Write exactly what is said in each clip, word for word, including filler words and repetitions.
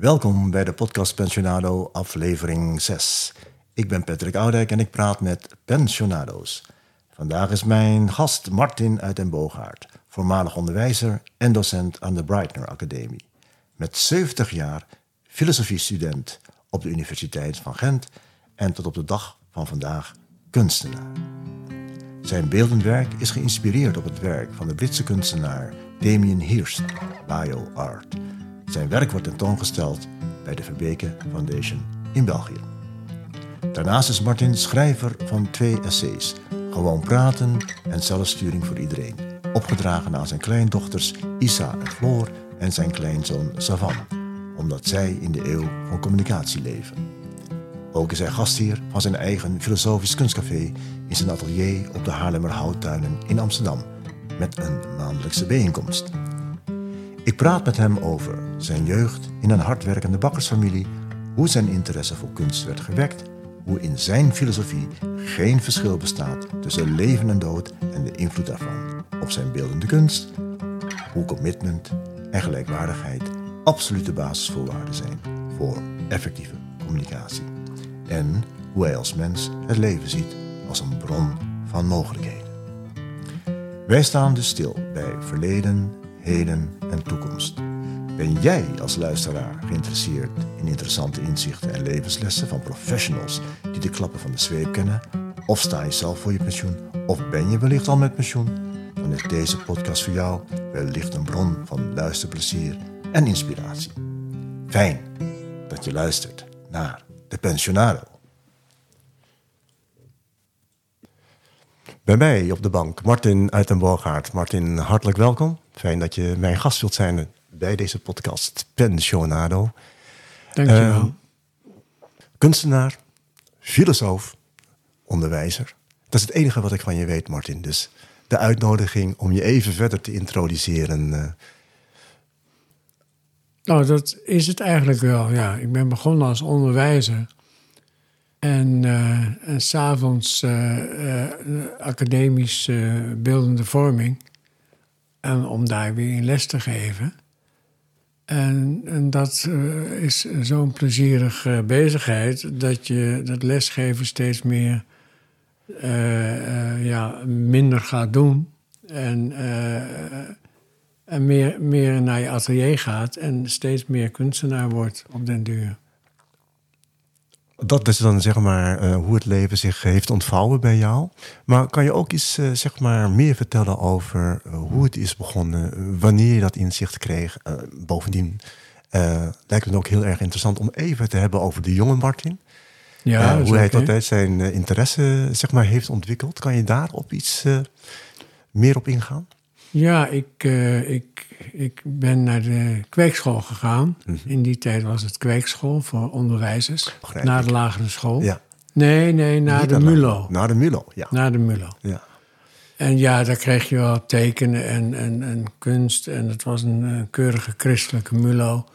Welkom bij de podcast Pensionado, aflevering zes. Ik ben Patrick Oudijk en ik praat met pensionado's. Vandaag is mijn gast Martin uit den Boogaard, voormalig onderwijzer en docent aan de Breitner Academie. Met zeventig jaar filosofiestudent op de Universiteit van Gent en tot op de dag van vandaag kunstenaar. Zijn beeldend werk is geïnspireerd op het werk van de Britse kunstenaar Damien Hirst, Bio-A R T. Zijn werk wordt tentoongesteld bij de Verbeke Foundation in België. Daarnaast is Martin schrijver van twee essays, Gewoon Praten en Zelfsturing voor iedereen, opgedragen aan zijn kleindochters Isa en Floor en zijn kleinzoon Savann, omdat zij in de eeuw van communicatie leven. Ook is hij gastheer van zijn eigen filosofisch kunstcafé in zijn atelier op de Haarlemmerhouttuinen in Amsterdam, met een maandelijkse bijeenkomst. Ik praat met hem over zijn jeugd in een hardwerkende bakkersfamilie, hoe zijn interesse voor kunst werd gewekt, hoe in zijn filosofie geen verschil bestaat tussen leven en dood en de invloed daarvan op zijn beeldende kunst, hoe commitment en gelijkwaardigheid absolute basisvoorwaarden zijn voor effectieve communicatie en hoe hij als mens het leven ziet als een bron van mogelijkheden. Wij staan dus stil bij verleden, heden en toekomst. Ben jij als luisteraar geïnteresseerd in interessante inzichten en levenslessen van professionals die de klappen van de zweep kennen? Of sta je zelf voor je pensioen? Of ben je wellicht al met pensioen? Dan is deze podcast voor jou wellicht een bron van luisterplezier en inspiratie. Fijn dat je luistert naar de Pensionado. Bij mij op de bank, Martin uit den Boogaard. Martin, hartelijk welkom. Fijn dat je mijn gast wilt zijn bij deze podcast Pensionado. Dank je wel. Uh, kunstenaar, filosoof, onderwijzer. Dat is het enige wat ik van je weet, Martin. Dus de uitnodiging om je even verder te introduceren. Uh... Nou, dat is het eigenlijk wel, ja. Ik ben begonnen als onderwijzer. En, uh, en 's avonds uh, uh, academisch uh, beeldende vorming. En om daar weer in les te geven. En, en dat uh, is zo'n plezierige bezigheid, dat je dat lesgeven steeds meer uh, uh, ja, minder gaat doen. En, uh, en meer, meer naar je atelier gaat en steeds meer kunstenaar wordt op den duur. Dat is dan zeg maar uh, hoe het leven zich heeft ontvouwen bij jou. Maar kan je ook iets uh, zeg maar meer vertellen over uh, hoe het is begonnen, wanneer je dat inzicht kreeg? Uh, bovendien uh, lijkt me ook heel erg interessant om even te hebben over de jonge Martin. Ja, uh, hoe hij tot tijd zijn uh, interesse zeg maar heeft ontwikkeld. Kan je daar op iets uh, meer op ingaan? Ja, ik, uh, ik, ik ben naar de kweekschool gegaan. Mm-hmm. In die tijd was het kweekschool voor onderwijzers. Na de lagere school. Ja. Nee, nee, naar de MULO. Naar de MULO, ja. Naar de MULO. Ja. En ja, daar kreeg je wel tekenen en, en, en kunst. En het was een, een keurige christelijke MULO.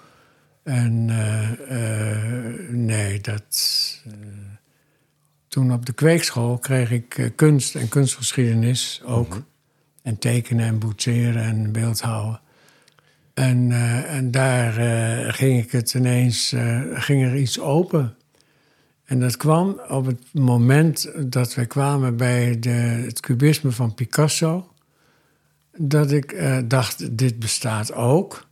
En uh, uh, nee, dat... Uh, toen op de kweekschool kreeg ik uh, kunst en kunstgeschiedenis ook... Mm-hmm. En tekenen en boetseren en beeldhouden. En, uh, en daar uh, ging ik het ineens, uh, ging er iets open. En dat kwam op het moment dat we kwamen bij de, het kubisme van Picasso. Dat ik uh, dacht, dit bestaat ook.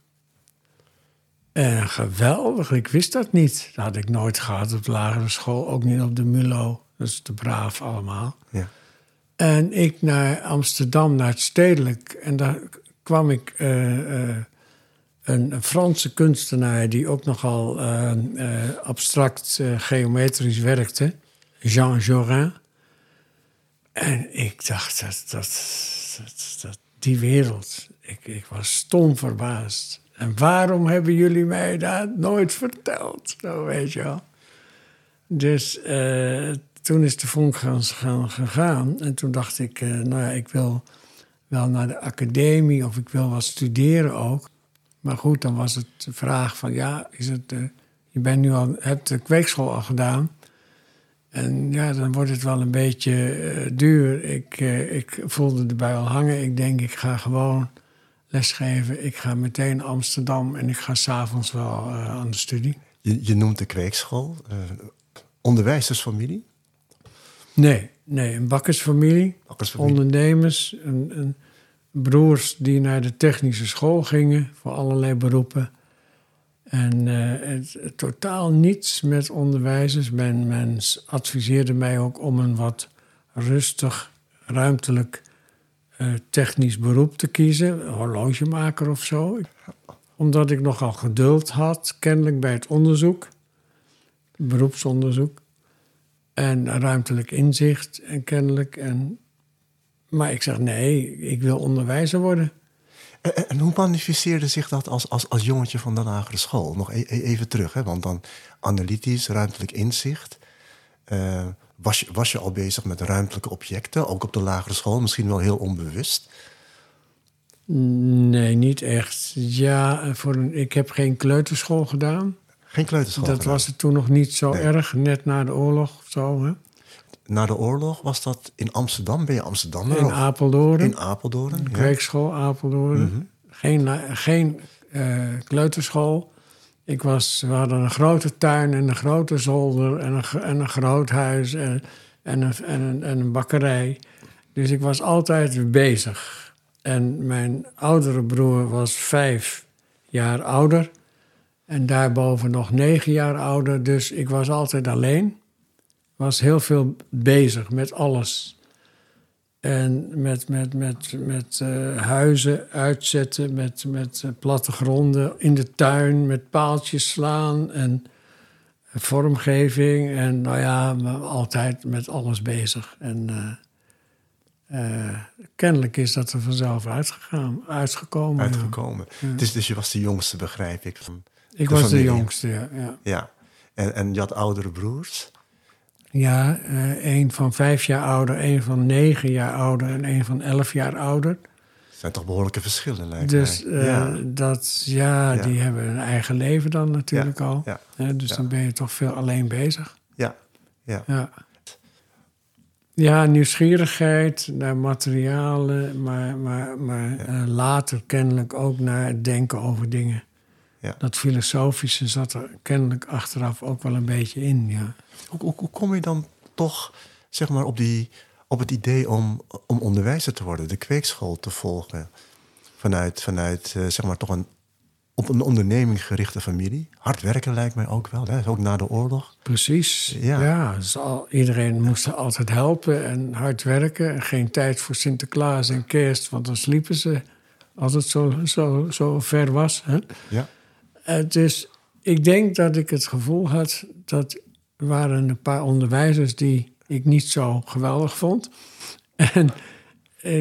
En geweldig, ik wist dat niet. Dat had ik nooit gehad op de lagere school, ook niet op de MULO. Dat is te braaf allemaal. Ja. En ik naar Amsterdam, naar het Stedelijk. En daar kwam ik uh, uh, een, een Franse kunstenaar... die ook nogal uh, uh, abstract uh, geometrisch werkte. Jean Jorin. En ik dacht, dat, dat, dat, dat die wereld... Ik, ik was stom verbaasd. En waarom hebben jullie mij dat nooit verteld? Nou, weet je wel. Dus... Uh, Toen is de vonk gaan gegaan en toen dacht ik, nou ja, ik wil wel naar de academie of ik wil wat studeren ook. Maar goed, dan was het de vraag van, ja, is het, uh, je bent nu al, hebt de kweekschool al gedaan. En ja, dan wordt het wel een beetje uh, duur. Ik, uh, ik voelde erbij al hangen. Ik denk, ik ga gewoon lesgeven. Ik ga meteen naar Amsterdam en ik ga 's avonds wel uh, aan de studie. Je, je noemt de kweekschool. Uh, onderwijzersfamilie? Nee, nee, een bakkersfamilie. bakkersfamilie. Ondernemers, een, een broers die naar de technische school gingen voor allerlei beroepen. En uh, het, het, totaal niets met onderwijzers. Men, men adviseerde mij ook om een wat rustig, ruimtelijk, uh, technisch beroep te kiezen. Een horlogemaker of zo. Omdat ik nogal geduld had, kennelijk bij het onderzoek. Beroepsonderzoek. En ruimtelijk inzicht, en kennelijk. En... Maar ik zeg, nee, ik wil onderwijzer worden. En, en hoe manifesteerde zich dat als, als, als jongetje van de lagere school? Nog e- even terug, hè? Want dan analytisch, ruimtelijk inzicht. Uh, was, je, was je al bezig met ruimtelijke objecten, ook op de lagere school? Misschien wel heel onbewust? Nee, niet echt. Ja, voor een, ik heb geen kleuterschool gedaan. Geen kleuterschool Dat gedaan. Was het toen nog niet zo nee. erg, net na de oorlog of zo, hè? Na de oorlog was dat in Amsterdam? Ben je Amsterdammer? In Apeldoorn. In Apeldoorn, ja. Kweekschool, Apeldoorn. Mm-hmm. Geen, geen uh, kleuterschool. Ik was, we hadden een grote tuin en een grote zolder en een, en een groot huis en, en, een, en, een, en een bakkerij. Dus ik was altijd bezig. En mijn oudere broer was vijf jaar ouder. En daarboven nog negen jaar ouder. Dus ik was altijd alleen. Was heel veel bezig met alles. En met, met, met, met uh, huizen uitzetten, met, met uh, plattegronden in de tuin, met paaltjes slaan en vormgeving. En nou ja, altijd met alles bezig. En uh, uh, kennelijk is dat er vanzelf uitgegaan, uitgekomen. Uitgekomen. Ja. Dus, dus je was de jongste, begrijp ik. Van ik de was familie. De jongste, ja. ja. ja. En, en je had oudere broers? Ja, één van vijf jaar ouder, één van negen jaar ouder en één van elf jaar ouder. Dat zijn toch behoorlijke verschillen, lijkt mij. Dus uh, ja. Dat, ja, ja, die hebben hun eigen leven dan natuurlijk ja. al. Ja. Ja, dus ja. dan ben je toch veel alleen bezig. Ja. Ja, ja. ja nieuwsgierigheid naar materialen, maar, maar, maar ja. uh, later kennelijk ook naar het denken over dingen. Ja. Dat filosofische zat er kennelijk achteraf ook wel een beetje in, ja. Hoe, hoe, hoe kom je dan toch zeg maar, op, die, op het idee om, om onderwijzer te worden, de kweekschool te volgen? Vanuit, vanuit zeg maar, toch een, op een onderneming gerichte familie. Hard werken lijkt mij ook wel, hè? Ook na de oorlog. Precies, ja. ja dus al, iedereen moest er altijd helpen en hard werken. En geen tijd voor Sinterklaas en Kerst, want dan sliepen ze als het zo, zo, zo ver was. Hè? Ja. Uh, dus ik denk dat ik het gevoel had dat... Er waren een paar onderwijzers die ik niet zo geweldig vond. En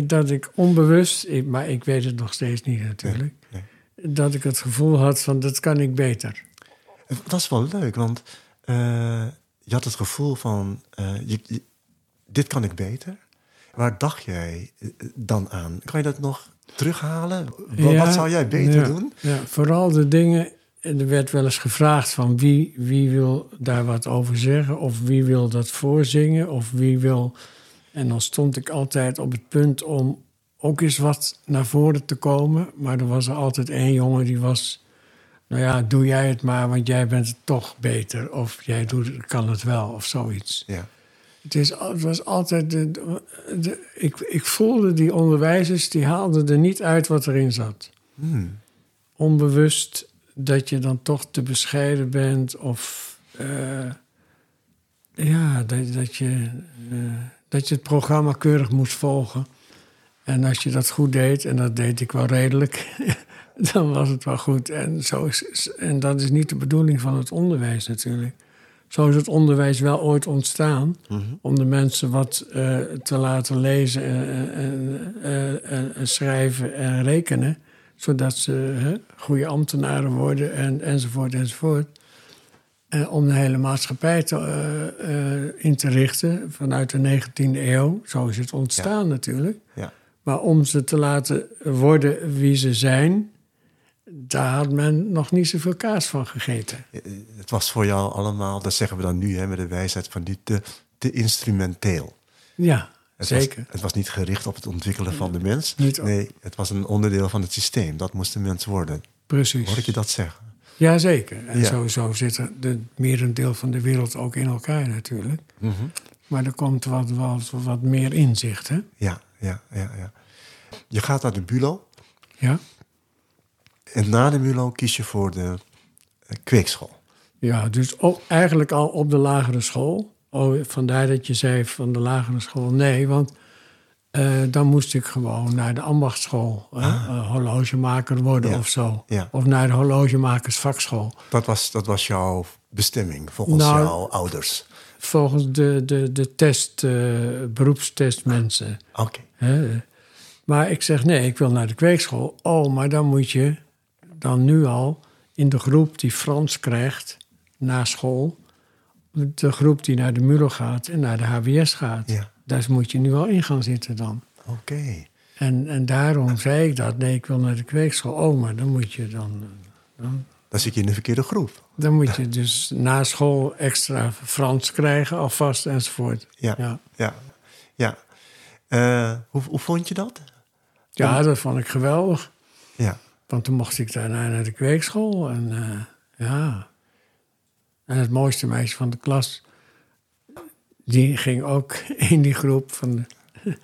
dat ik onbewust, maar ik weet het nog steeds niet natuurlijk... Nee, nee. dat ik het gevoel had van, dat kan ik beter. Dat is wel leuk, want uh, je had het gevoel van... Uh, je, je, dit kan ik beter. Waar dacht jij dan aan? Kan je dat nog terughalen? Wat, ja, wat zou jij beter ja, doen? Ja, vooral de dingen... Er werd wel eens gevraagd van wie, wie wil daar wat over zeggen... of wie wil dat voorzingen, of wie wil... En dan stond ik altijd op het punt om ook eens wat naar voren te komen. Maar er was er altijd één jongen die was... Nou ja, doe jij het maar, want jij bent het toch beter. Of jij doet het, kan het wel, of zoiets. Ja. Het, is, het was altijd... De, de, ik, ik voelde die onderwijzers, die haalden er niet uit wat erin zat. Hmm. Onbewust... dat je dan toch te bescheiden bent of uh, ja, dat, dat, je, uh, dat je het programma keurig moest volgen. En als je dat goed deed, en dat deed ik wel redelijk, dan was het wel goed. En, zo is, en dat is niet de bedoeling van het onderwijs natuurlijk. Zo is het onderwijs wel ooit ontstaan, mm-hmm. om de mensen wat uh, te laten lezen en, en, en, en, en schrijven en rekenen. Zodat ze hè, goede ambtenaren worden en, enzovoort, enzovoort. En om de hele maatschappij te, uh, uh, in te richten vanuit de negentiende eeuw. Zo is het ontstaan ja. natuurlijk. Ja. Maar om ze te laten worden wie ze zijn... daar had men nog niet zoveel kaas van gegeten. Het was voor jou allemaal, dat zeggen we dan nu hè, met de wijsheid van die, te, te instrumenteel. Ja, Het Zeker. Was, het was niet gericht op het ontwikkelen van de mens. Niet nee, het was een onderdeel van het systeem. Dat moest de mens worden. Precies. Hoor ik je dat zeggen? Jazeker. En ja. sowieso zit het merendeel van de wereld ook in elkaar natuurlijk. Mm-hmm. Maar er komt wat, wat, wat meer inzicht, hè? Ja, ja, ja, ja. Je gaat naar de Bulo. Ja. En na de Bulo kies je voor de kweekschool. Ja, dus op, eigenlijk al op de lagere school. Oh, vandaar dat je zei van de lagere school. Nee, want uh, dan moest ik gewoon naar de ambachtsschool. Uh, ah. uh, horlogemaker worden ja. of zo. Ja. Of naar de horlogemakersvakschool. Dat was, dat was jouw bestemming volgens nou, jouw ouders? Volgens de, de, de test, uh, beroepstest mensen. Ah, Oké. Okay. Uh, maar ik zeg, nee, ik wil naar de kweekschool. Oh, maar dan moet je dan nu al in de groep die Frans krijgt na school... de groep die naar de MULO gaat en naar de H B S gaat. Ja. Daar moet je nu al in gaan zitten dan. Oké. Okay. En, en daarom zei ik dat. Nee, ik wil naar de kweekschool. Oh, maar dan moet je dan... Dan, dan zit je in de verkeerde groep. Dan moet je dus na school extra Frans krijgen alvast enzovoort. Ja, ja. ja. ja. Uh, hoe, hoe vond je dat? Ja, dat vond ik geweldig. Ja. Want toen mocht ik daarna naar de kweekschool. En uh, ja... En het mooiste meisje van de klas, die ging ook in die groep. Van de,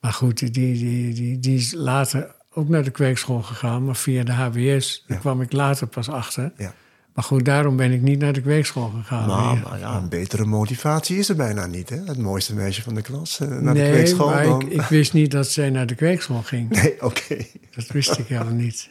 maar goed, die, die, die, die is later ook naar de kweekschool gegaan. Maar via de H B S, daar ja. kwam ik later pas achter. Ja. Maar goed, daarom ben ik niet naar de kweekschool gegaan. Nou, maar ja, een betere motivatie is er bijna niet, hè? Het mooiste meisje van de klas, naar nee, de kweekschool. Nee, maar dan... ik, ik wist niet dat zij naar de kweekschool ging. Nee, oké. Okay. Dat wist ik helemaal niet.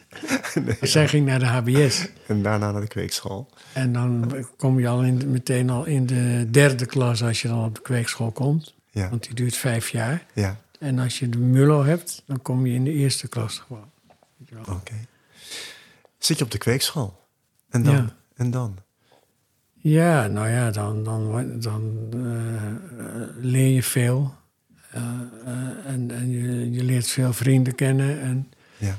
Nee, ja. Zij ging naar de H B S. En daarna naar de kweekschool. En dan kom je al in, meteen al in de derde klas als je dan op de kweekschool komt. Ja. Want die duurt vijf jaar. Ja. En als je de MULO hebt, dan kom je in de eerste klas gewoon. Oké. Okay. Zit je op de kweekschool? En dan? Ja, en dan? ja nou ja, dan, dan, dan uh, leer je veel. Uh, uh, en en je, je leert veel vrienden kennen. En, ja.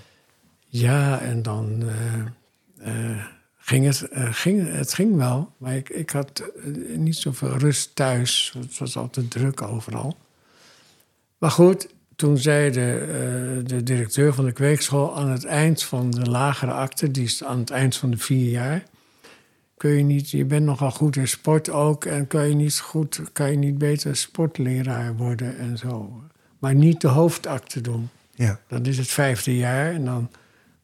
ja, en dan uh, uh, ging het, uh, ging, het ging wel. Maar ik, ik had uh, niet zoveel rust thuis. Het was altijd druk overal. Maar goed, toen zei de, uh, de directeur van de kweekschool... aan het eind van de lagere akte, die is aan het eind van de vier jaar... kun je niet, je bent nogal goed in sport ook... en kan je niet, goed, kan je niet beter sportleraar worden en zo. Maar niet de hoofdakte doen. Ja. Dat is het vijfde jaar en dan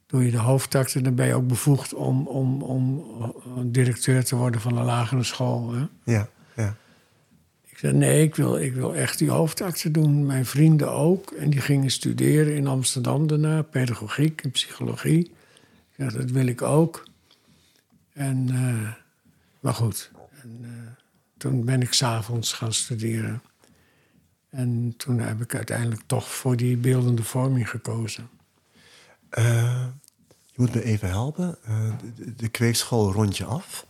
doe je de hoofdakte... dan ben je ook bevoegd om, om, om directeur te worden van de lagere school. Hè? Ja, ja. Nee, ik wil, ik wil echt die hoofdakte doen. Mijn vrienden ook. En die gingen studeren in Amsterdam daarna. Pedagogiek en psychologie. Ja, dat wil ik ook. En, uh, maar goed. En, uh, toen ben ik 's avonds gaan studeren. En toen heb ik uiteindelijk toch voor die beeldende vorming gekozen. Uh, je moet me even helpen. Uh, de, de kweekschool rond je af.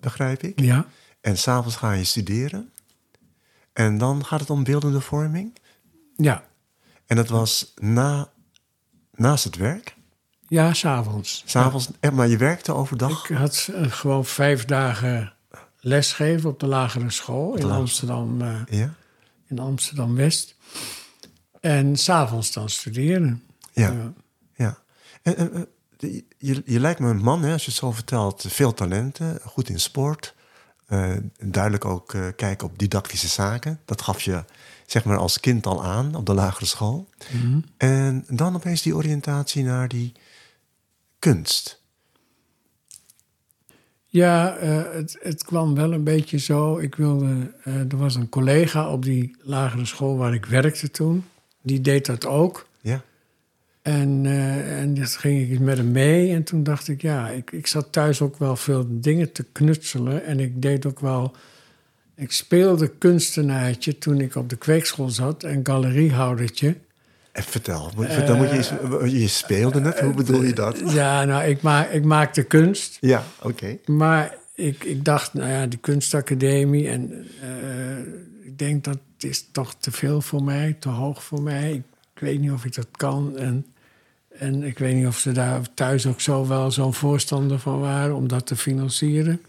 Begrijp ik? Ja. En 's avonds ga je studeren. En dan gaat het om beeldende vorming? Ja. En dat was na, naast het werk? Ja, 's avonds. 's avonds, ja. Maar je werkte overdag? Ik had uh, gewoon vijf dagen lesgeven op de lagere school in Amsterdam, uh, ja? in Amsterdam-West. En 's avonds dan studeren. Ja, ja. ja. En, en, uh, je, je lijkt me een man, hè, als je het zo vertelt. Veel talenten, goed in sport... Uh, duidelijk ook uh, kijken op didactische zaken. Dat gaf je zeg maar als kind al aan op de lagere school. Mm-hmm. En dan opeens die oriëntatie naar die kunst. Ja, uh, het, het kwam wel een beetje zo. Ik wilde, uh, er was een collega op die lagere school waar ik werkte toen. Die deed dat ook. Ja. En, uh, en dat ging ik met hem mee. En toen dacht ik, ja, ik, ik zat thuis ook wel veel dingen te knutselen. En ik deed ook wel... Ik speelde kunstenaartje toen ik op de kweekschool zat. En galeriehoudertje. En vertel, moet, uh, dan moet je eens... Je speelde het, hoe bedoel je dat? Uh, ja, nou, ik, ma- ik maakte kunst. Ja, oké. Okay. Maar ik, ik dacht, nou ja, die kunstacademie. En uh, ik denk, dat is toch te veel voor mij, te hoog voor mij. Ik weet niet of ik dat kan. En... En ik weet niet of ze daar thuis ook zo wel zo'n voorstander van waren om dat te financieren.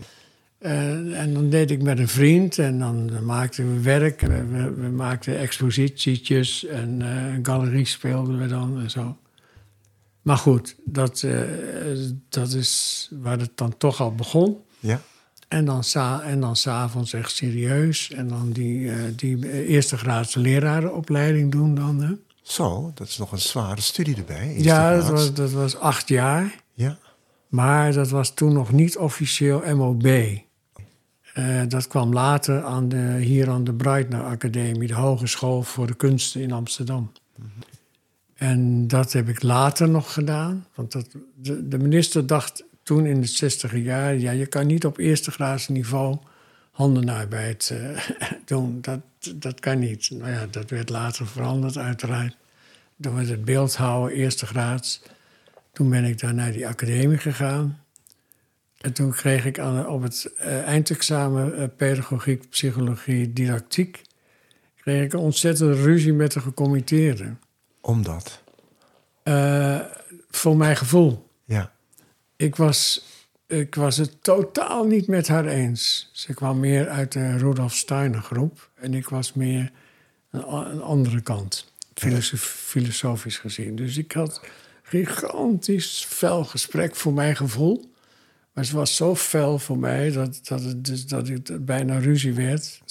Uh, en dan deed ik met een vriend en dan maakten we werk. We, we, we maakten expositietjes en uh, galerie speelden we dan en zo. Maar goed, dat, uh, dat is waar het dan toch al begon. Ja. En dan, sa- en dan s'avonds echt serieus. En dan die, uh, die eerste graadse lerarenopleiding doen dan. Hè. Zo, dat is nog een zware studie erbij. Ja, dat was, dat was acht jaar. Ja. Maar dat was toen nog niet officieel M O B. Uh, dat kwam later aan de, hier aan de Breitner Academie, de Hogeschool voor de Kunsten in Amsterdam. Mm-hmm. En dat heb ik later nog gedaan. Want dat, de, de minister dacht toen in het zestiger jaar... ja, je kan niet op eerste graads niveau handenarbeid euh, doen. Dat, dat kan niet. Nou ja, dat werd later veranderd uiteraard. Door het beeldhouden, eerste graads. Toen ben ik daar naar die academie gegaan. En toen kreeg ik aan, op het uh, eindexamen... Uh, pedagogiek, psychologie, didactiek... kreeg ik een ontzettende ruzie met de gecommitteerden. Omdat? Uh, voor mijn gevoel. Ja. Ik was, ik was het totaal niet met haar eens. Ze kwam meer uit de Rudolf Steiner groep. En ik was meer een, een andere kant. Filosof, filosofisch gezien. Dus ik had gigantisch fel gesprek voor mijn gevoel. Maar ze was zo fel voor mij dat, dat, het, dat het bijna ruzie werd.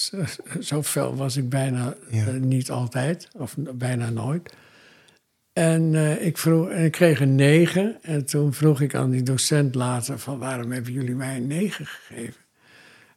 Zo fel was ik bijna ja. uh, niet altijd. Of bijna nooit. En uh, ik, vroeg, en ik kreeg een negen. En toen vroeg ik aan die docent later van... waarom hebben jullie mij een negen gegeven?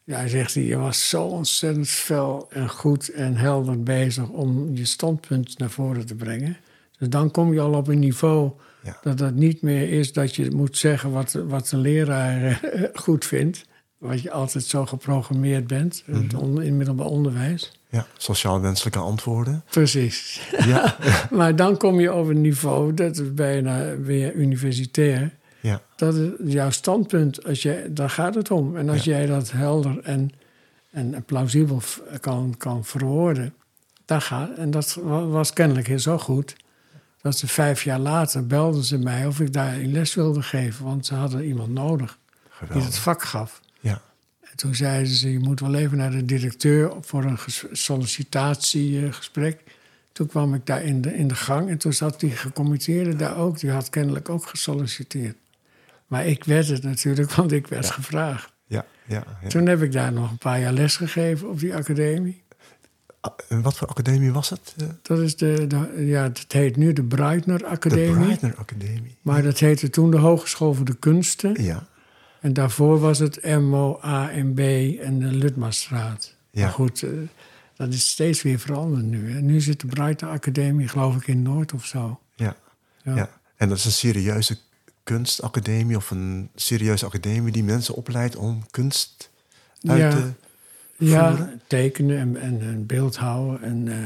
Ja, hij zegt, je was zo ontzettend fel en goed en helder bezig... om je standpunt naar voren te brengen. Dus dan kom je al op een niveau ja. dat het niet meer is... dat je moet zeggen wat, wat de leraar goed vindt. Wat je altijd zo geprogrammeerd bent mm-hmm. in het on- in middelbaar onderwijs. Ja, sociaal-wenselijke antwoorden. Precies. Ja. Maar dan kom je op een niveau, dat is bijna weer universitair. Ja. Dat is jouw standpunt, als je, daar gaat het om. En als ja. jij dat helder en, en plausibel kan, kan verwoorden, daar gaat. En dat was kennelijk heel zo goed... dat ze vijf jaar later belden ze mij of ik daar les wilde geven... want ze hadden iemand nodig Geweldig. die het vak gaf. Ja. En toen zeiden ze, je moet wel even naar de directeur... voor een ges- sollicitatiegesprek. Toen kwam ik daar in de, in de gang en toen zat die gecommitteerde daar ook. Die had kennelijk ook gesolliciteerd. Maar ik werd het natuurlijk, want ik werd ja. gevraagd. Ja. Ja. Ja. Toen heb ik daar nog een paar jaar les gegeven op die academie. Wat voor academie was het? Dat is de, de, ja, het heet nu de Breitner Academie. De Breitner Academie. Maar ja. dat heette toen de Hogeschool voor de Kunsten. Ja. En daarvoor was het M O, A M B en de Ludmastraat. Ja. Maar goed, uh, dat is steeds weer veranderd nu. Hè. Nu zit de Breitner Academie, geloof ik, in Noord of zo. Ja. Ja. Ja. En dat is een serieuze kunstacademie... of een serieuze academie die mensen opleidt om kunst uit ja. te... Ja, tekenen en, en, en beeldhouden en uh,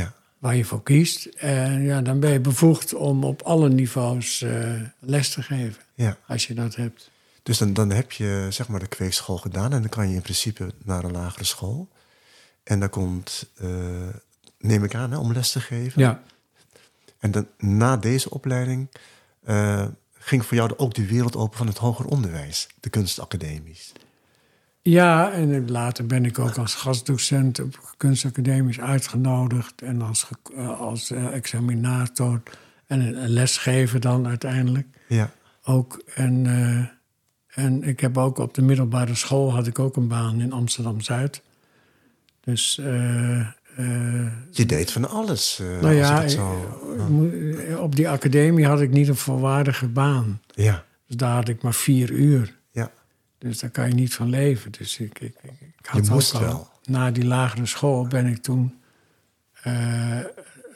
ja. waar je voor kiest. En ja, dan ben je bevoegd om op alle niveaus uh, les te geven, ja. als je dat hebt. Dus dan, dan heb je zeg maar de kweekschool gedaan en dan kan je in principe naar een lagere school. En dan komt, uh, neem ik aan, hè, om les te geven. Ja. En dan, na deze opleiding uh, ging voor jou ook de wereld open van het hoger onderwijs, de kunstacademies. Ja, en later ben ik ook als gastdocent op kunstacademies uitgenodigd... en als, als examinator en lesgever dan uiteindelijk. Ja. Ook en, uh, en ik heb ook op de middelbare school had ik ook een baan in Amsterdam-Zuid. Dus... Uh, uh, Je deed van alles. Uh, nou ja, als ik dat zo... op die academie had ik niet een volwaardige baan. Ja. Dus daar had ik maar vier uur. Dus daar kan je niet van leven. Dus ik, ik, ik had je moest al, wel. Na die lagere school ben ik toen uh,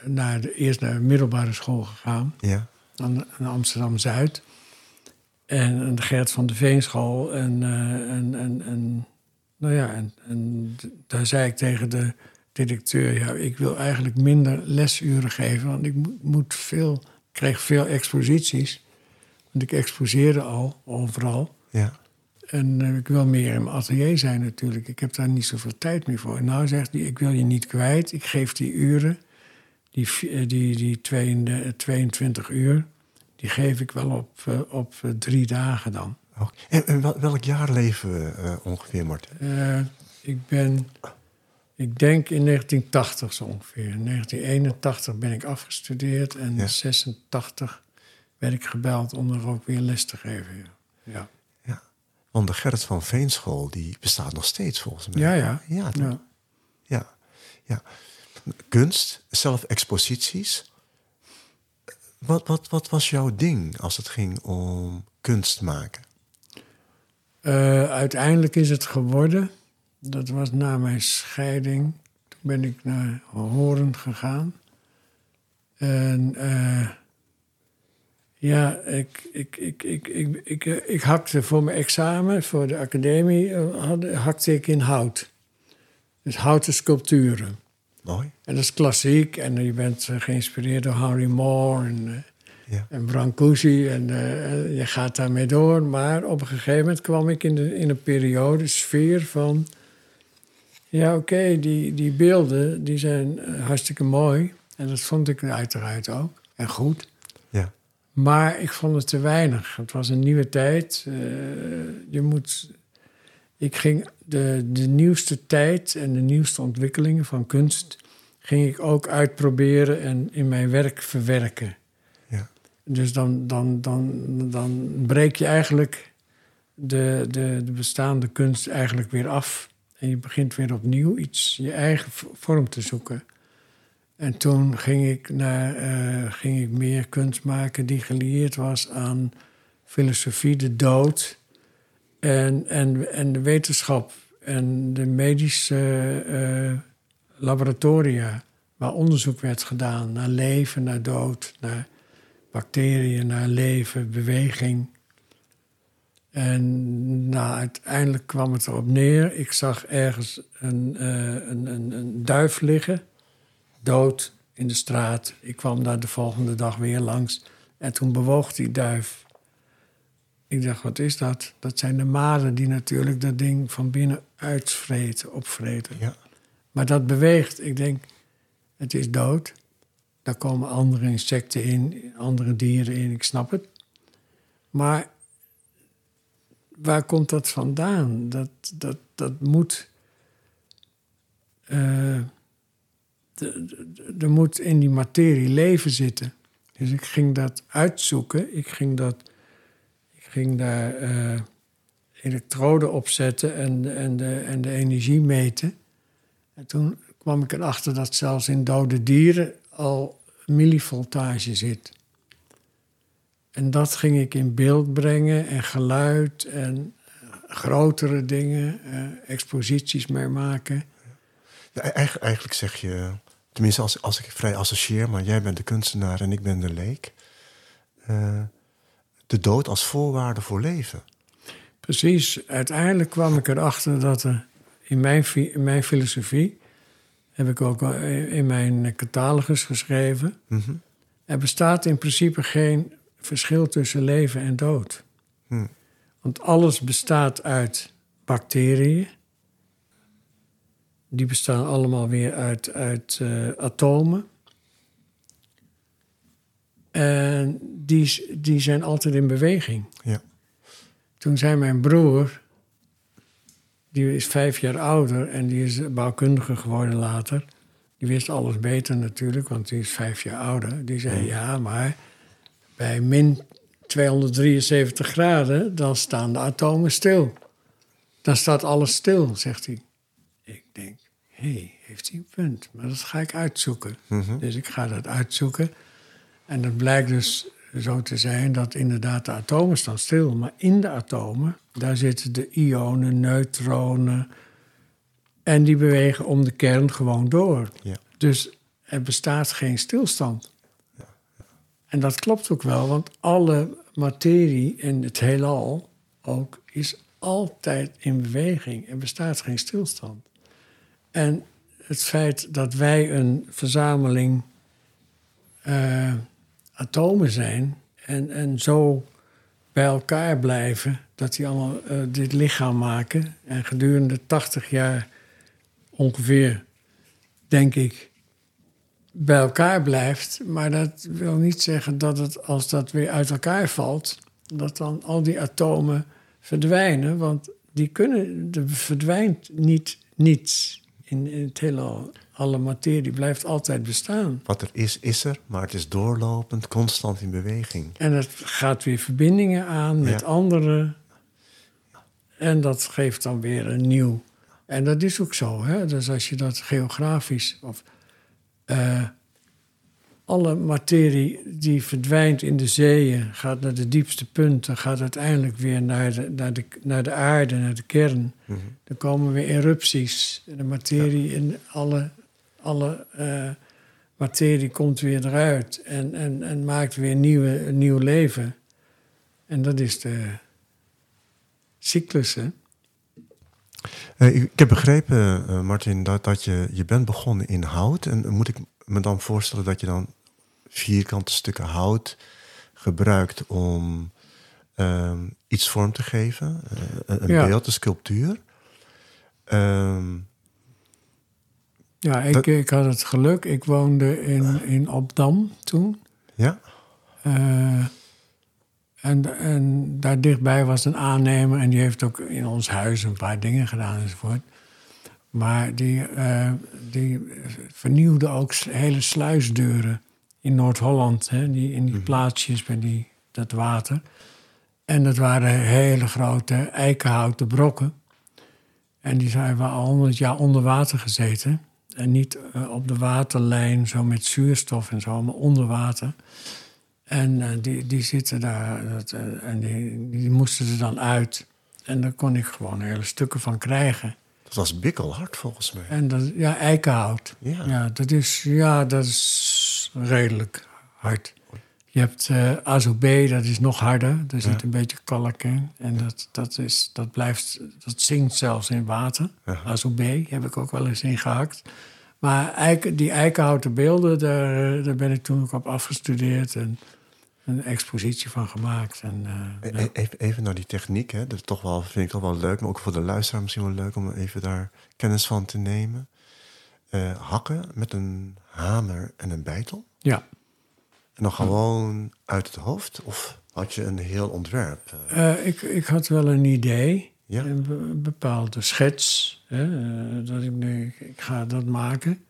naar de, eerst naar de middelbare school gegaan. Ja. Aan, aan Amsterdam-Zuid. En, en de Gert van de Veenschool. En, uh, en, en, en, nou ja, en, en daar zei ik tegen de directeur... Ja, ik wil eigenlijk minder lesuren geven. Want ik moet veel, ik kreeg veel exposities. Want ik exposeerde al, overal. Ja. En uh, ik wil meer in mijn atelier zijn natuurlijk. Ik heb daar niet zoveel tijd meer voor. En nou zegt hij, ik wil je niet kwijt. Ik geef die uren, die, die, die tweeëntwintig uur... die geef ik wel op, uh, op drie dagen dan. Oké. Okay. En, en welk jaar leven we uh, ongeveer, Martin? Uh, ik ben, ik denk in negentien tachtig zo ongeveer. In negentien eenentachtig ben ik afgestudeerd en in ja. zesentachtig werd ik gebeld om er ook weer les te geven. Ja. Ja. Ja. Want de Gerrit van Veenschool die bestaat nog steeds volgens mij. Ja, ja. Ja, dat, ja. ja. ja. Kunst, zelfexposities. Wat, wat, wat was jouw ding als het ging om kunst maken? Uh, uiteindelijk is het geworden. Dat was na mijn scheiding. Toen ben ik naar Hoorn gegaan. En uh, ja, ik, ik, ik, ik, ik, ik, ik, ik hakte voor mijn examen, voor de academie, hakte ik in hout. Dus houten sculpturen. Mooi. En dat is klassiek. En je bent uh, geïnspireerd door Henry Moore en, uh, ja. en Brancusi. En uh, je gaat daarmee door. Maar op een gegeven moment kwam ik in, de, in een periode, sfeer van... Ja, oké, okay, die, die beelden die zijn uh, hartstikke mooi. En dat vond ik uiteraard ook. En goed. Ja. Maar ik vond het te weinig. Het was een nieuwe tijd. Uh, je moet... Ik ging de, de nieuwste tijd en de nieuwste ontwikkelingen van kunst... ging ik ook uitproberen en in mijn werk verwerken. Ja. Dus dan, dan, dan, dan breek je eigenlijk de, de, de bestaande kunst eigenlijk weer af. En je begint weer opnieuw iets, je eigen vorm te zoeken. En toen ging ik, naar, uh, ging ik meer kunst maken die gelieerd was aan filosofie, de dood... En, en, en de wetenschap en de medische uh, laboratoria... waar onderzoek werd gedaan naar leven, naar dood... naar bacteriën, naar leven, beweging. En nou, uiteindelijk kwam het erop neer. Ik zag ergens een, uh, een, een, een duif liggen, dood in de straat. Ik kwam daar de volgende dag weer langs en toen bewoog die duif... Ik dacht, wat is dat? Dat zijn de maden die natuurlijk dat ding van binnen uitvreten, opvreten. Ja. Maar dat beweegt. Ik denk, het is dood. Daar komen andere insecten in, andere dieren in, ik snap het. Maar waar komt dat vandaan? Dat, dat, dat moet... Uh, er moet in die materie leven zitten. Dus ik ging dat uitzoeken, ik ging dat... ging daar uh, elektroden op zetten en, en, de, en de energie meten. En toen kwam ik erachter dat zelfs in dode dieren al millivoltage zit. En dat ging ik in beeld brengen en geluid en grotere dingen, uh, exposities mee maken. Ja, eigenlijk, eigenlijk zeg je, tenminste als, als ik vrij associeer, maar jij bent de kunstenaar en ik ben de leek... Uh... de dood als voorwaarde voor leven. Precies. Uiteindelijk kwam ik erachter dat er... in mijn, in mijn filosofie... heb ik ook in mijn catalogus geschreven... Mm-hmm. Er bestaat in principe geen verschil tussen leven en dood. Mm. Want alles bestaat uit bacteriën. Die bestaan allemaal weer uit, uit uh, atomen... En die, die zijn altijd in beweging. Ja. Toen zei mijn broer, die is vijf jaar ouder... en die is bouwkundige geworden later. Die wist alles beter natuurlijk, want die is vijf jaar ouder. Die zei, ja, maar bij min tweehonderddrieënzeventig graden... dan staan de atomen stil. Dan staat alles stil, zegt hij. Ik denk, hé, hey, heeft hij een punt? Maar dat ga ik uitzoeken. Mm-hmm. Dus ik ga dat uitzoeken... En het blijkt dus zo te zijn dat inderdaad de atomen staan stil. Maar in de atomen, daar zitten de ionen, neutronen... en die bewegen om de kern gewoon door. Ja. Dus er bestaat geen stilstand. Ja. Ja. En dat klopt ook wel, want alle materie in het heelal... ook is altijd in beweging. Er bestaat geen stilstand. En het feit dat wij een verzameling... Uh, atomen zijn en, en zo bij elkaar blijven... dat die allemaal uh, dit lichaam maken. En gedurende tachtig jaar ongeveer, denk ik, bij elkaar blijft. Maar dat wil niet zeggen dat het, als dat weer uit elkaar valt... dat dan al die atomen verdwijnen, want die kunnen, er verdwijnt niet niets in, in het heelal. Alle materie blijft altijd bestaan. Wat er is, is er, maar het is doorlopend, constant in beweging. En het gaat weer verbindingen aan met ja. anderen. En dat geeft dan weer een nieuw. En dat is ook zo, hè? Dus als je dat geografisch... of uh, alle materie die verdwijnt in de zeeën... gaat naar de diepste punten... gaat uiteindelijk weer naar de, naar de, naar de aarde, naar de kern. Mm-hmm. Dan komen weer erupties. De materie ja. in alle... alle uh, materie komt weer eruit en, en, en maakt weer nieuwe, een nieuw leven. En dat is de cyclus, hè? Uh, ik heb begrepen, uh, Martin, dat, dat je, je bent begonnen in hout. En moet ik me dan voorstellen dat je dan vierkante stukken hout gebruikt om um, iets vorm te geven? Uh, een ja. beeld, een sculptuur. Um, Ja, ik, ik had het geluk. Ik woonde in, in Opdam toen. Ja. Uh, en, en daar dichtbij was een aannemer... en die heeft ook in ons huis een paar dingen gedaan enzovoort. Maar die, uh, die vernieuwde ook hele sluisdeuren in Noord-Holland. Hè, die, in die plaatsjes bij die, dat water. En dat waren hele grote eikenhouten brokken. En die zijn wel al honderd jaar onder water gezeten... En niet uh, op de waterlijn, zo met zuurstof en zo, maar onder water. En uh, die, die zitten daar, dat, uh, en die, die moesten er dan uit. En daar kon ik gewoon hele stukken van krijgen. Dat was bikkelhard volgens mij. En dat, ja, eikenhout. Ja. Ja, dat is, ja, dat is redelijk hard. Je hebt uh, A Z O B, dat is nog harder. Daar zit ja. een beetje kalk in. En dat, dat, is, dat, blijft, dat zinkt zelfs in water. Uh-huh. A Z O B heb ik ook wel eens ingehakt. Maar eik, die eikenhouten beelden, daar, daar ben ik toen ook op afgestudeerd... en een expositie van gemaakt. En, uh, e- even, even naar die techniek, hè. Dat is toch wel, vind ik toch wel leuk... maar ook voor de luisteraar misschien wel leuk om even daar kennis van te nemen. Uh, hakken met een hamer en een beitel? Ja. En dan gewoon uit het hoofd? Of had je een heel ontwerp? Uh, ik, ik had wel een idee. Ja? Een be- bepaalde schets. Hè, dat ik denk, ik ga dat maken.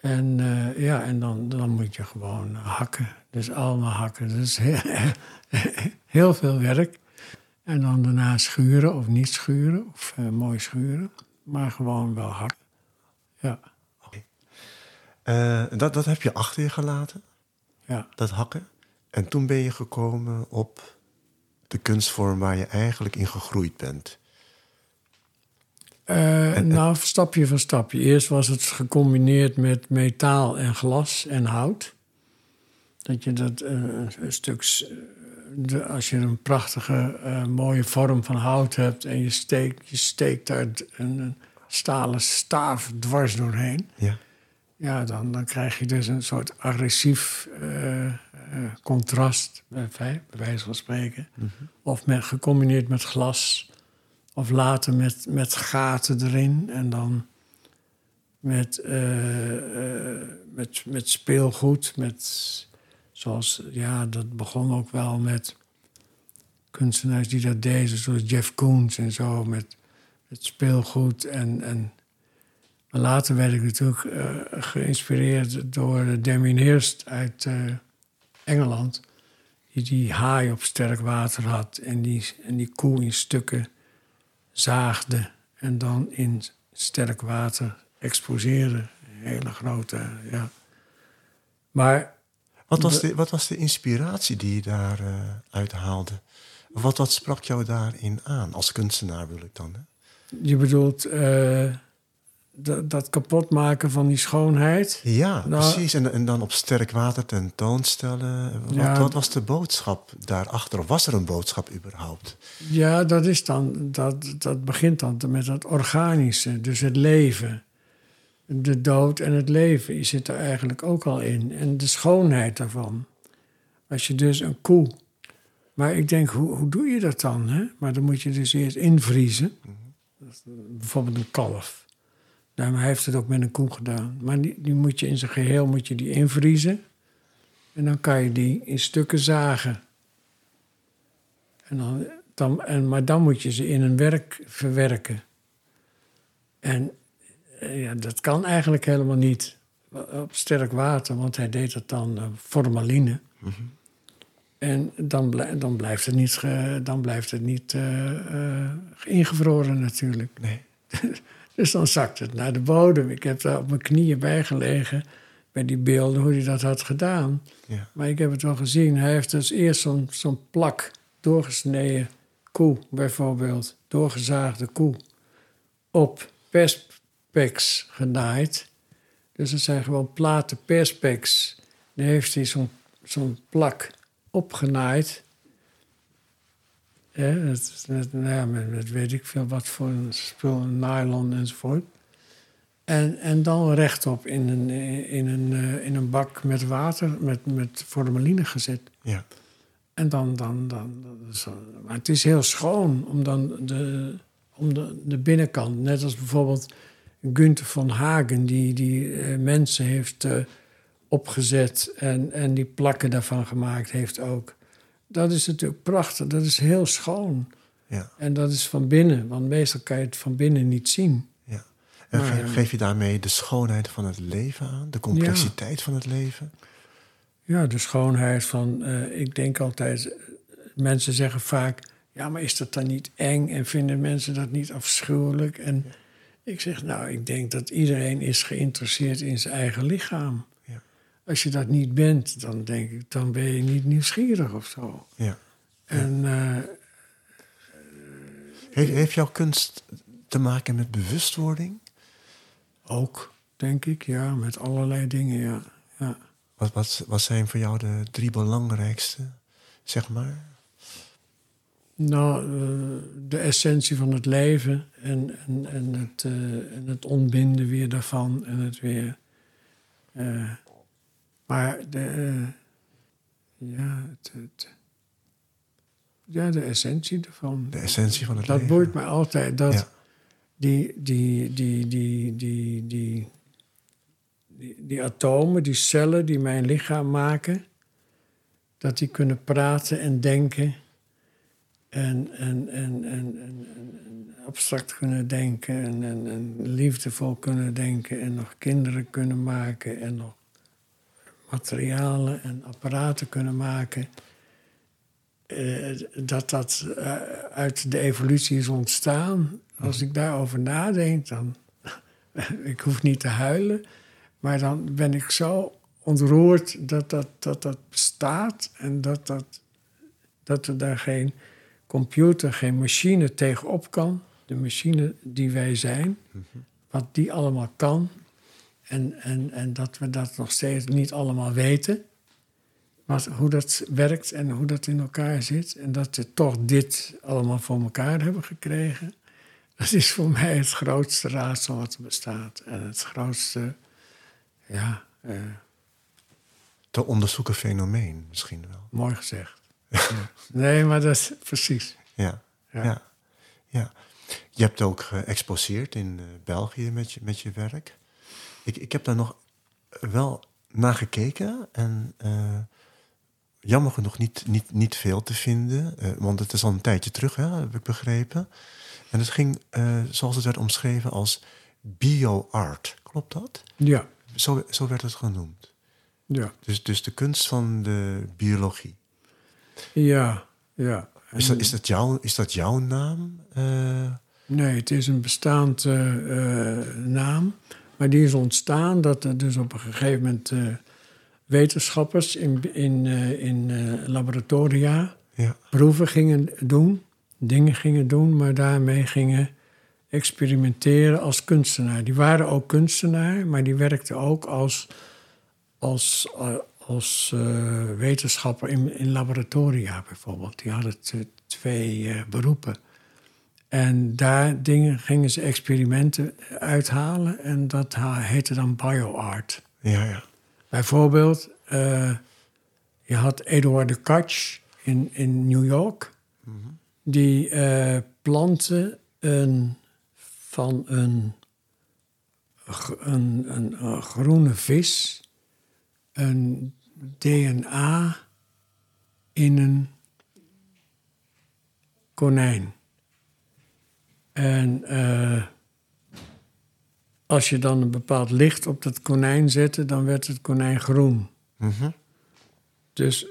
En, uh, ja, en dan, dan moet je gewoon hakken. Dus allemaal hakken. Dat is heel, heel veel werk. En dan daarna schuren of niet schuren. Of uh, mooi schuren. Maar gewoon wel hakken. Ja. Uh, dat, dat heb je achter je gelaten? Ja. Dat hakken. En toen ben je gekomen op de kunstvorm waar je eigenlijk in gegroeid bent. Uh, en, nou, en... stapje voor stapje. Eerst was het gecombineerd met metaal en glas en hout. Dat je dat uh, een stuk... De, als je een prachtige, uh, mooie vorm van hout hebt... en je steekt, je steekt daar een, een stalen staaf dwars doorheen... Ja. Ja, dan, dan krijg je dus een soort agressief uh, uh, contrast, bij, bij wijze van spreken. Mm-hmm. Of met, gecombineerd met glas. Of later met, met gaten erin. En dan met, uh, uh, met, met speelgoed. Met, zoals, ja, dat begon ook wel met kunstenaars die dat deden. Zoals Jeff Koons en zo. Met, met speelgoed en... en later werd ik natuurlijk uh, geïnspireerd door Damien Hirst uit uh, Engeland. Die die haai op sterk water had en die, en die koe in stukken zaagde. En dan in sterk water exposeerde. Hele grote, ja. Maar... Wat was de, de, wat was de inspiratie die je daar uh, uit haalde? Wat, wat sprak jou daarin aan? Als kunstenaar bedoel ik dan, hè? Je bedoelt... Uh, Dat, dat kapotmaken van die schoonheid. Ja, nou, precies. En, en dan op sterk water tentoonstellen. Wat, ja, wat was de boodschap daarachter? Of was er een boodschap überhaupt? Ja, dat, is dan, dat, dat begint dan met dat organische. Dus het leven. De dood en het leven zit er eigenlijk ook al in. En de schoonheid daarvan. Als je dus een koe... Maar ik denk, hoe, hoe doe je dat dan? Hè? Maar dan moet je dus eerst invriezen. Bijvoorbeeld een kalf. Nou, maar hij heeft het ook met een koe gedaan. Maar die, die moet je in zijn geheel moet je die invriezen. En dan kan je die in stukken zagen. En dan, Dan, en, maar dan moet je ze in een werk verwerken. En ja, dat kan eigenlijk helemaal niet op sterk water, want hij deed dat dan uh, formaline. Mm-hmm. En dan, blij, dan blijft het niet, ge, dan blijft het niet uh, uh, ingevroren natuurlijk. Nee. Dus dan zakt het naar de bodem. Ik heb daar op mijn knieën bij gelegen, bij die beelden, hoe hij dat had gedaan. Ja. Maar ik heb het wel gezien. Hij heeft dus eerst zo'n, zo'n plak doorgesneden koe, bijvoorbeeld. Doorgezaagde koe. Op perspex genaaid. Dus het zijn gewoon platen perspex. Dan heeft hij zo'n, zo'n plak opgenaaid. Ja, dat, dat, nou ja, met weet ik veel wat voor een spul, een nylon enzovoort. En, en dan rechtop in een, in, een, in een bak met water, met, met formaline gezet. Ja. En dan, dan, dan, dan... Maar het is heel schoon om dan de, om de, de binnenkant... Net als bijvoorbeeld Gunther van Hagen... die, die uh, mensen heeft uh, opgezet en, en die plakken daarvan gemaakt heeft ook. Dat is natuurlijk prachtig, dat is heel schoon. Ja. En dat is van binnen, want meestal kan je het van binnen niet zien. Ja. En maar, ge- geef je daarmee de schoonheid van het leven aan? De complexiteit ja. van het leven? Ja, de schoonheid van... Uh, ik denk altijd... Mensen zeggen vaak... Ja, maar is dat dan niet eng? En vinden mensen dat niet afschuwelijk? En ja. ik zeg, nou, ik denk dat iedereen is geïnteresseerd in zijn eigen lichaam. Ja. Als je dat niet bent, dan denk ik... Dan ben je niet nieuwsgierig of zo. Ja. Ja. En... Uh, Hef, heeft jouw kunst te maken met bewustwording? Ook, denk ik, ja. Met allerlei dingen, ja. Ja. Wat, wat, wat zijn voor jou de drie belangrijkste, zeg maar? Nou, de essentie van het leven en, en, en, het, uh, en het ontbinden weer daarvan en het weer... Uh, maar de... Uh, ja, het, het, ja, de essentie daarvan. De essentie van het dat leven. Dat boeit mij altijd, dat ja. die, die, die, die, die, die Die, die atomen, die cellen die mijn lichaam maken... dat die kunnen praten en denken... en, en, en, en, en, en abstract kunnen denken... En, en, en liefdevol kunnen denken... en nog kinderen kunnen maken... en nog materialen en apparaten kunnen maken... Eh, dat dat uit de evolutie is ontstaan. Als ik daarover nadenk, dan... ik hoef niet te huilen... Maar dan ben ik zo ontroerd dat dat, dat, dat bestaat... en dat, dat, dat er daar geen computer, geen machine tegenop kan. De machine die wij zijn, wat die allemaal kan. En, en, en dat we dat nog steeds niet allemaal weten. Wat, hoe dat werkt en hoe dat in elkaar zit. En dat we toch dit allemaal voor elkaar hebben gekregen. Dat is voor mij het grootste raadsel wat er bestaat. En het grootste... Ja, uh, te onderzoeken fenomeen misschien wel. Mooi gezegd. Ja. Nee, maar dat is precies. Ja, ja. ja. ja. Je hebt ook geëxposeerd in uh, België met je, met je werk. Ik, ik heb daar nog wel naar gekeken. En uh, jammer genoeg niet, niet, niet veel te vinden. Uh, want het is al een tijdje terug, hè, heb ik begrepen. En het ging, uh, zoals het werd omschreven, als bio-art. Klopt dat? Ja. Zo, zo werd het genoemd. Ja. Dus, dus de kunst van de biologie. Ja, ja. Is dat, is dat, jou, is dat jouw naam? Uh... Nee, het is een bestaand uh, uh, naam. Maar die is ontstaan dat er dus op een gegeven moment... Uh, wetenschappers in, in, uh, in uh, laboratoria ja. proeven gingen doen. Dingen gingen doen, maar daarmee gingen... experimenteren als kunstenaar. Die waren ook kunstenaar, maar die werkten ook als, als, als uh, wetenschapper in, in laboratoria bijvoorbeeld. Die hadden t- twee uh, beroepen. En daar dingen, gingen ze experimenten uithalen en dat heette dan bio-art. Ja, ja. Bijvoorbeeld, uh, je had Eduardo Kac in, in New York. Mm-hmm. Die uh, planten een... van een, een, een, een groene vis, een D N A in een konijn. En uh, als je dan een bepaald licht op dat konijn zette, dan werd het konijn groen. Mm-hmm. Dus,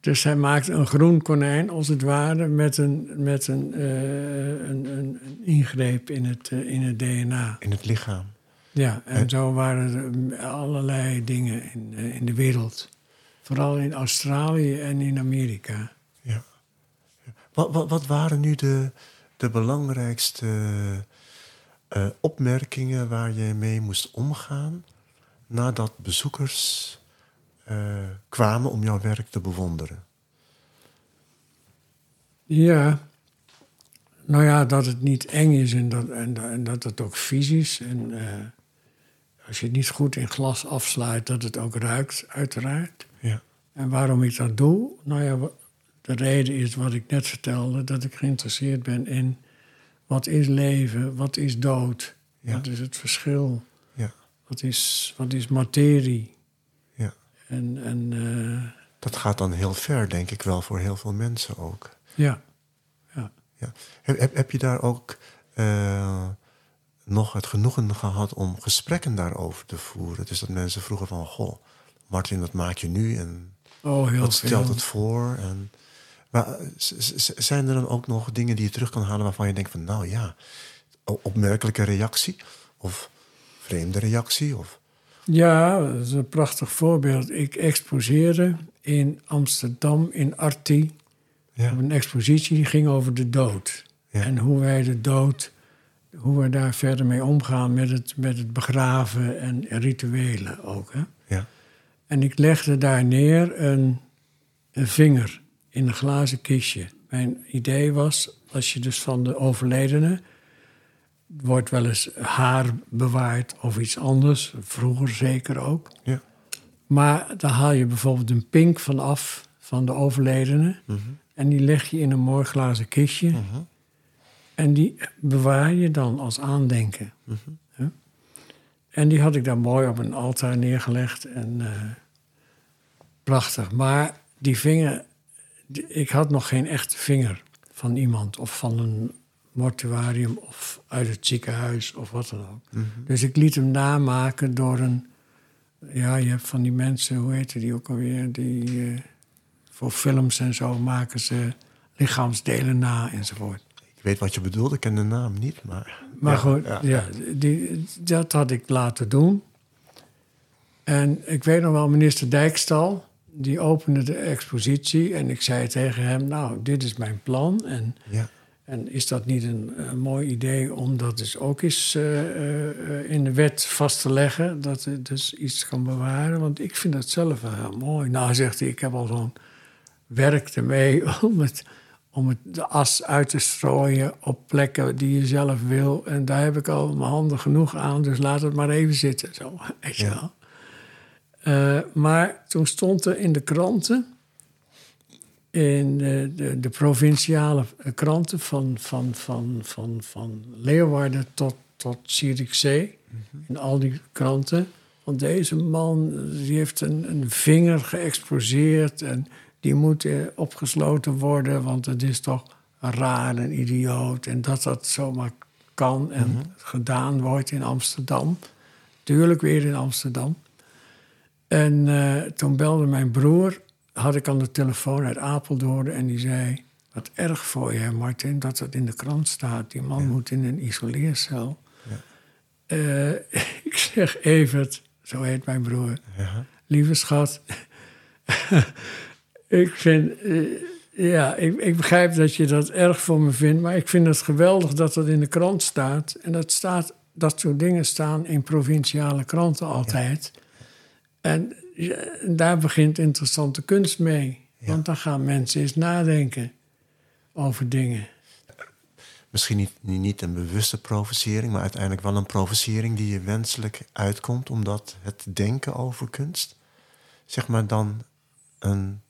dus hij maakte een groen konijn, als het ware, met een, met een, uh, een, een ingreep in het, uh, in het D N A. In het lichaam. Ja, en He? zo waren er allerlei dingen in, uh, in de wereld. Vooral in Australië en in Amerika. Ja. Wat, wat, wat waren nu de, de belangrijkste uh, opmerkingen waar je mee moest omgaan nadat bezoekers uh, kwamen om jouw werk te bewonderen? Ja, nou ja, dat het niet eng is en dat, en, en dat het ook vies is. En uh, als je het niet goed in glas afsluit, dat het ook ruikt, uiteraard. Ja. En waarom ik dat doe? Nou ja, de reden is wat ik net vertelde, dat ik geïnteresseerd ben in wat is leven, wat is dood, ja. Wat is het verschil, ja. wat, is, wat is materie. Ja. En, en, uh, dat gaat dan heel ver, denk ik wel, voor heel veel mensen ook. Ja. ja. ja. Heb, heb je daar ook uh, nog het genoegen gehad om gesprekken daarover te voeren? Dus dat mensen vroegen van, goh, Martin, wat maak je nu en oh, heel wat stelt veel. het voor? En, maar zijn er dan ook nog dingen die je terug kan halen waarvan je denkt van, nou ja, opmerkelijke reactie of vreemde reactie? Of... Ja, dat is een prachtig voorbeeld. Ik exposeerde in Amsterdam in Arti. Ja. Op een expositie die ging over de dood. Ja. En hoe wij de dood, hoe we daar verder mee omgaan met het, met het begraven en rituelen ook, hè? Ja. En ik legde daar neer een, een vinger in een glazen kistje. Mijn idee was, als je dus van de overledene... wordt wel eens haar bewaard of iets anders, vroeger zeker ook. Ja. Maar daar haal je bijvoorbeeld een pink van af, van de overledene... Mm-hmm. En die leg je in een mooi glazen kistje... Mm-hmm. En die bewaar je dan als aandenken... Mm-hmm. En die had ik daar mooi op een altaar neergelegd. En uh, prachtig. Maar die vinger... Die, ik had nog geen echte vinger van iemand. Of van een mortuarium. Of uit het ziekenhuis. Of wat dan ook. Mm-hmm. Dus ik liet hem namaken door een... Ja, je hebt van die mensen... Hoe heette die ook alweer? Die uh, voor films en zo maken ze lichaamsdelen na enzovoort. Ik weet wat je bedoelt. Ik ken de naam niet, maar... Maar ja, goed, ja. ja die, dat had ik laten doen. En ik weet nog wel, minister Dijkstal... die opende de expositie en ik zei tegen hem... nou, dit is mijn plan en, ja. en is dat niet een, een mooi idee... om dat dus ook eens uh, uh, in de wet vast te leggen... dat het dus iets kan bewaren, want ik vind dat zelf wel heel mooi. Nou, zegt hij, ik heb al zo'n werk ermee om het... om het, de as uit te strooien op plekken die je zelf wil. En daar heb ik al mijn handen genoeg aan, dus laat het maar even zitten. Zo, weet je ja. wel. Uh, maar toen stond er in de kranten... in de, de, de provinciale kranten van, van, van, van, van Leeuwarden tot, tot Zierikzee... Mm-hmm. in al die kranten... want deze man die heeft een, een vinger geëxposeerd... en die moet opgesloten worden, want het is toch raar en idioot. En dat dat zomaar kan en mm-hmm. gedaan wordt in Amsterdam. Tuurlijk weer in Amsterdam. En uh, toen belde mijn broer, had ik aan de telefoon uit Apeldoorn... en die zei, wat erg voor je, Martin, dat dat in de krant staat. Die man ja. moet in een isoleercel. Ja. Uh, ik zeg, Evert, zo heet mijn broer. Ja. Lieve schat... Ik vind, ja, ik, ik begrijp dat je dat erg voor me vindt... maar ik vind het geweldig dat dat in de krant staat. En dat, staat, dat soort dingen staan in provinciale kranten altijd. Ja. En ja, daar begint interessante kunst mee. Ja. Want dan gaan mensen eens nadenken over dingen. Misschien niet, niet een bewuste provocering... maar uiteindelijk wel een provocering die je wenselijk uitkomt... omdat het denken over kunst, zeg maar dan een...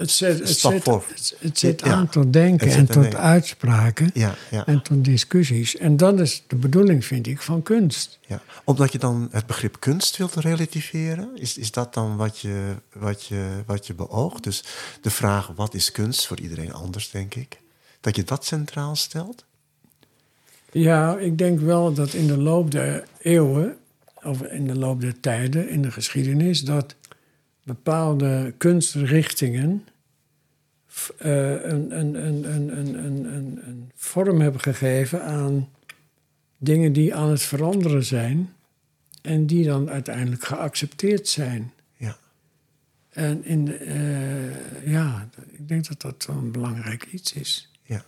Het zet, het zet, het, het zet ja. aan tot denken en tot uitspraken ja, ja. en tot discussies. En dat is de bedoeling, vind ik, van kunst. Ja. Omdat je dan het begrip kunst wilt relativeren? Is, is dat dan wat je, wat, je, wat je beoogt? Dus de vraag, wat is kunst? Voor iedereen anders, denk ik. dat je dat centraal stelt? Ja, ik denk wel dat in de loop der eeuwen, of in de loop der tijden, in de geschiedenis, dat bepaalde kunstrichtingen uh, een, een, een, een, een, een, een, een vorm hebben gegeven aan dingen die aan het veranderen zijn en die dan uiteindelijk geaccepteerd zijn. Ja. En in de, uh, ja, ik denk dat dat een belangrijk iets is. Ja.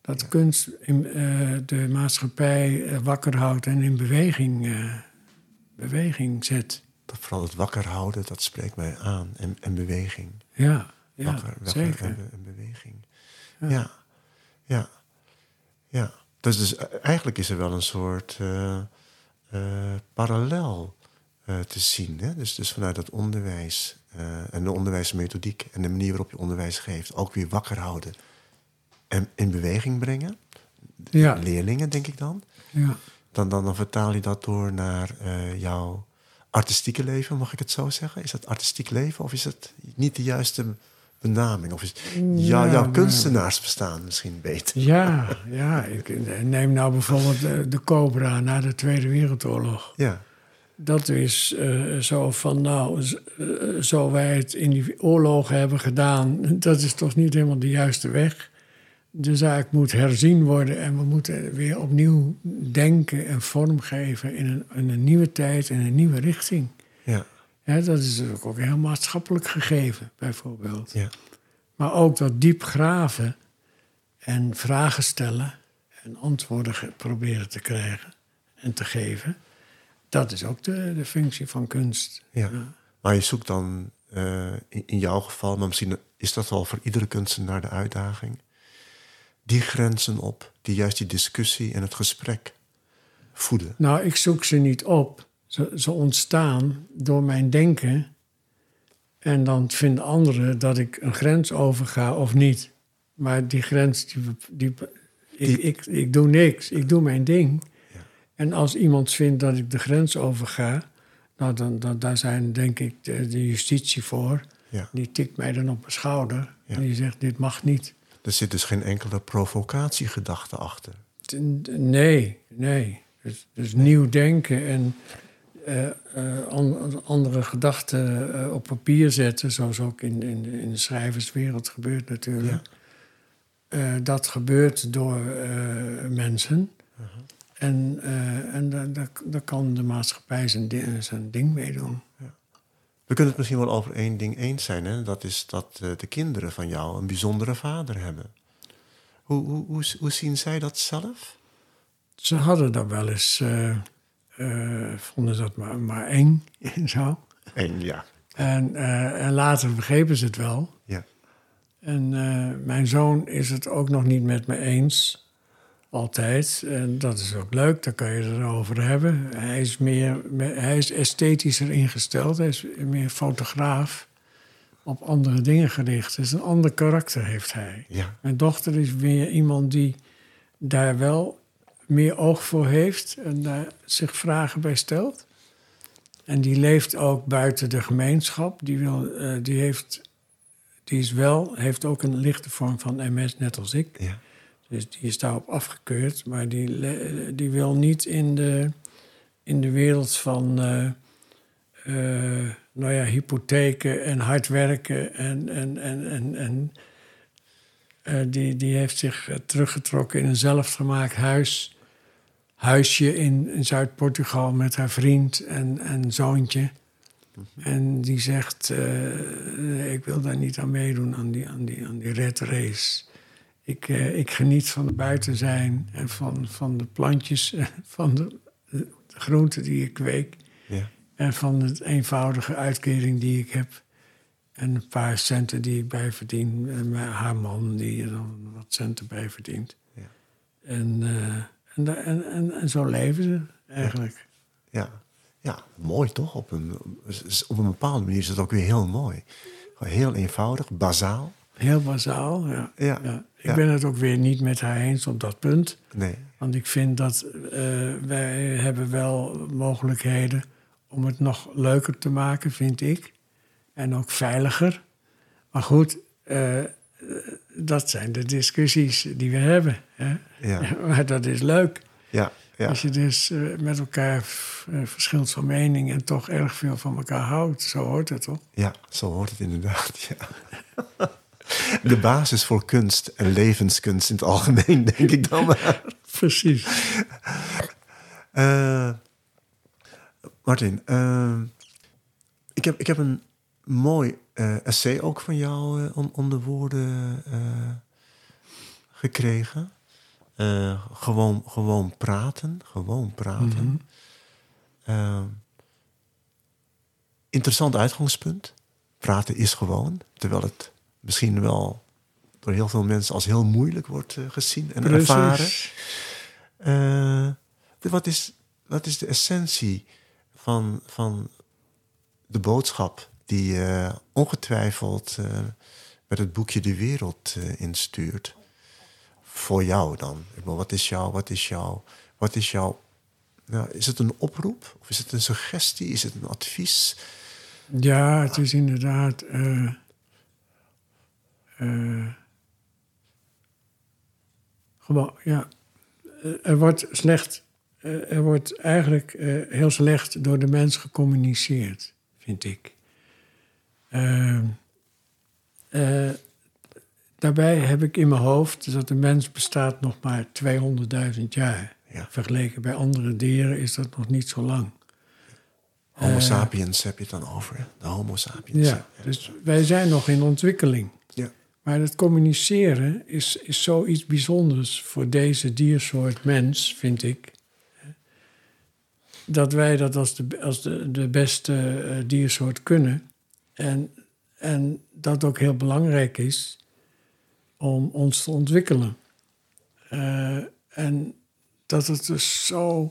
Dat ja. kunst in, uh, de maatschappij uh, wakker houdt en in beweging, uh, beweging zet. Dat vooral het wakker houden, dat spreekt mij aan. En, en beweging. Ja, ja wakker, wakker zeker. En, en beweging. Ja. Ja, ja, ja. Dus, dus eigenlijk is er wel een soort uh, uh, parallel uh, te zien. Hè? Dus, dus vanuit dat onderwijs uh, en de onderwijsmethodiek en de manier waarop je onderwijs geeft, ook weer wakker houden en in beweging brengen. De ja. leerlingen, denk ik dan. Ja. Dan, dan. Dan vertaal je dat door naar uh, jouw artistieke leven, mag ik het zo zeggen? Is dat artistiek leven of is dat niet de juiste benaming? Of is jou, jouw kunstenaars bestaan misschien beter? Ja, ja. Ik neem nou bijvoorbeeld de, de Cobra na de Tweede Wereldoorlog. Ja. Dat is uh, zo van, nou, uh, zo wij het in die oorlogen hebben gedaan, dat is toch niet helemaal de juiste weg. De zaak moet herzien worden en we moeten weer opnieuw denken en vormgeven in een, in een nieuwe tijd, in een nieuwe richting. Ja. Ja, dat is natuurlijk ook heel maatschappelijk gegeven, bijvoorbeeld. Ja. Maar ook dat diep graven en vragen stellen en antwoorden ge- proberen te krijgen en te geven, dat is ook de, de functie van kunst. Ja. Ja. Maar je zoekt dan, uh, in, in jouw geval, maar misschien is dat wel voor iedere kunstenaar de uitdaging, die grenzen op, die juist die discussie en het gesprek voeden. Nou, ik zoek ze niet op. Ze, ze ontstaan door mijn denken. En dan vinden anderen dat ik een grens overga of niet. Maar die grens, die, die, die, ik, ik, ik doe niks. Ik doe mijn ding. Ja. En als iemand vindt dat ik de grens overga, nou, dan, dan, daar zijn denk ik de, de justitie voor. Ja. Die tikt mij dan op mijn schouder. Ja. En die zegt, dit mag niet. Er zit dus geen enkele provocatiegedachte achter. Nee, nee. Dus, dus nee. nieuw denken en uh, uh, an, andere gedachten uh, op papier zetten, zoals ook in, in, in de schrijverswereld gebeurt natuurlijk. Ja. Uh, dat gebeurt door uh, mensen. Uh-huh. En, uh, en daar da, da kan de maatschappij zijn, di- zijn ding mee doen. Ja. We kunnen het misschien wel over één ding eens zijn. Hè? Dat is dat uh, de kinderen van jou een bijzondere vader hebben. Hoe, hoe, hoe, hoe zien zij dat zelf? Ze hadden dat wel eens. Uh, uh, vonden dat maar, maar eng en zo. Eng, ja. En, uh, en later begrepen ze het wel. Ja. En uh, mijn zoon is het ook nog niet met me eens. Altijd. En dat is ook leuk, daar kan je het over hebben. Hij is, meer, hij is esthetischer ingesteld, hij is meer fotograaf, op andere dingen gericht. Dus een ander karakter heeft hij. Ja. Mijn dochter is meer iemand die daar wel meer oog voor heeft en daar zich vragen bij stelt. En die leeft ook buiten de gemeenschap. Die, wil, uh, die, heeft, die is wel, heeft ook een lichte vorm van M S, net als ik. Ja. Dus die is daarop afgekeurd. Maar die, die wil niet in de, in de wereld van uh, uh, nou ja, hypotheken en hard werken. En, en, en, en, en, uh, die, die heeft zich teruggetrokken in een zelfgemaakt huis. Huisje in, in Zuid-Portugal met haar vriend en, en zoontje. En die zegt, uh, ik wil daar niet aan meedoen, aan die, aan die, aan die red race. Ik, eh, ik geniet van het buiten zijn en van, van de plantjes, van de, de groenten die ik kweek. Ja. En van de eenvoudige uitkering die ik heb. En een paar centen die ik bij verdien. En haar man die er dan wat centen bij verdient. Ja. En, uh, en, en, en, en zo leven ze eigenlijk. Ja, ja. Ja, mooi toch? Op een, op een bepaalde manier is het ook weer heel mooi. Heel eenvoudig, bazaal. Heel bazaal, ja. Ja, ja. Ik ja. ben het ook weer niet met haar eens op dat punt. Nee. Want ik vind dat uh, wij hebben wel mogelijkheden om het nog leuker te maken, vind ik. En ook veiliger. Maar goed, uh, dat zijn de discussies die we hebben. Hè? Ja. Maar dat is leuk. Ja, ja. Als je dus uh, met elkaar f- uh, verschilt van mening en toch erg veel van elkaar houdt. Zo hoort het, toch? Ja, zo hoort het inderdaad, ja. De basis voor kunst en levenskunst in het algemeen, denk ik dan maar. Precies. Uh, Martin, uh, ik, heb, ik heb een mooi uh, essay ook van jou uh, om, om de woorden uh, gekregen. Uh, gewoon, gewoon praten, gewoon praten. Mm-hmm. Uh, interessant uitgangspunt. Praten is gewoon, terwijl het misschien wel door heel veel mensen als heel moeilijk wordt uh, gezien en Precies. ervaren. Uh, de, wat, is, wat is de essentie van, van de boodschap die uh, ongetwijfeld uh, met het boekje de wereld uh, instuurt? Voor jou dan? Wat is jouw, wat is jouw, wat is jouw... Nou, is het een oproep? Of is het een suggestie? Is het een advies? Ja, het is inderdaad... Uh, uh, gewoon, ja. Er wordt slecht... Uh, er wordt eigenlijk uh, heel slecht door de mens gecommuniceerd, vind ik. Uh, uh, Daarbij heb ik in mijn hoofd dat de mens bestaat nog maar tweehonderdduizend jaar. Ja. Vergeleken bij andere dieren is dat nog niet zo lang. Homo uh, sapiens heb je het dan over, de homo sapiens. Ja, dus wij zijn nog in ontwikkeling. Ja. Maar het communiceren is, is zoiets bijzonders voor deze diersoort mens, vind ik. Dat wij dat als de, als de, de beste diersoort kunnen. En, en dat ook heel belangrijk is... om ons te ontwikkelen. Uh, en dat het dus zo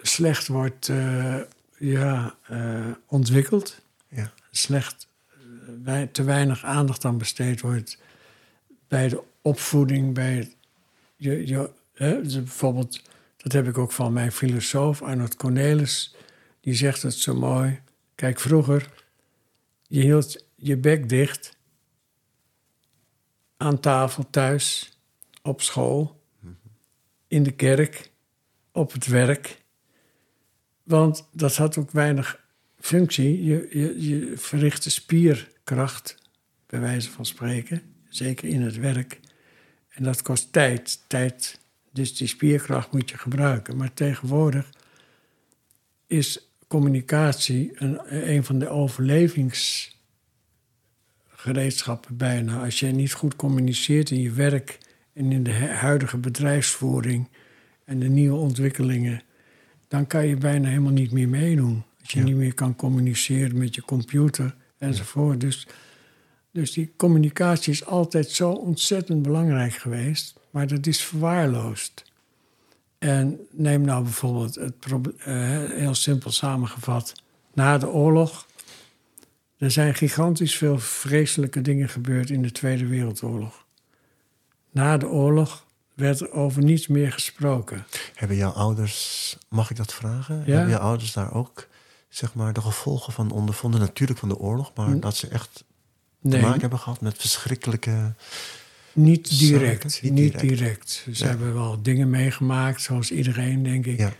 slecht wordt uh, ja, uh, ontwikkeld. Ja. Slecht, uh, te weinig aandacht aan besteed wordt... bij de opvoeding, bij het, je, je, hè, dus bijvoorbeeld... dat heb ik ook van mijn filosoof Arnold Cornelis... die zegt het zo mooi. Kijk, vroeger, je hield je bek dicht... aan tafel, thuis, op school, in de kerk, op het werk. Want dat had ook weinig functie. Je, je, je verrichtte spierkracht, bij wijze van spreken, zeker in het werk. En dat kost tijd, tijd. Dus die spierkracht moet je gebruiken. Maar tegenwoordig is communicatie een, een van de overlevings... gereedschappen bijna. Als jij niet goed communiceert in je werk... en in de huidige bedrijfsvoering... en de nieuwe ontwikkelingen... dan kan je bijna helemaal niet meer meedoen. Als je ja. niet meer kan communiceren met je computer enzovoort. Ja. Dus, dus die communicatie is altijd zo ontzettend belangrijk geweest... maar dat is verwaarloosd. En neem nou bijvoorbeeld, het proble- uh, heel simpel samengevat... na de oorlog... Er zijn gigantisch veel vreselijke dingen gebeurd in de Tweede Wereldoorlog. Na de oorlog werd er over niets meer gesproken. Hebben jouw ouders, mag ik dat vragen? Ja? Hebben jouw ouders daar ook zeg maar, de gevolgen van ondervonden? Natuurlijk van de oorlog, maar N- dat ze echt te nee. maken hebben gehad met verschrikkelijke... Niet direct, niet, niet direct. direct. Ze dus ja. hebben wel dingen meegemaakt, zoals iedereen, denk ik. Ja.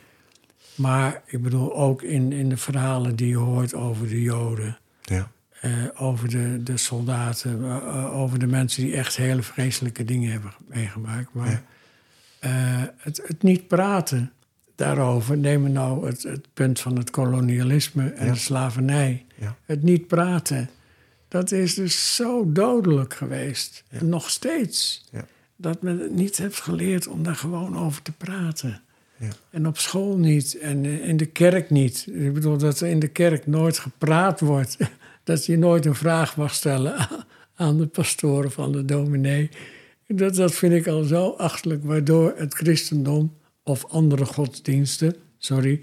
Maar ik bedoel ook in, in de verhalen die je hoort over de Joden... Ja. Uh, over de, de soldaten, uh, over de mensen die echt hele vreselijke dingen hebben meegemaakt. Maar ja. uh, het, het niet praten daarover, neem maar nou het, het punt van het kolonialisme en ja. de slavernij. Ja. Het niet praten, dat is dus zo dodelijk geweest. Ja. Nog steeds. Ja. Dat men het niet heeft geleerd om daar gewoon over te praten. Ja. En op school niet. En in de kerk niet. Ik bedoel, dat er in de kerk nooit gepraat wordt. Dat je nooit een vraag mag stellen aan de pastoor of aan de dominee. Dat, dat vind ik al zo achterlijk. Waardoor het christendom of andere godsdiensten... Sorry,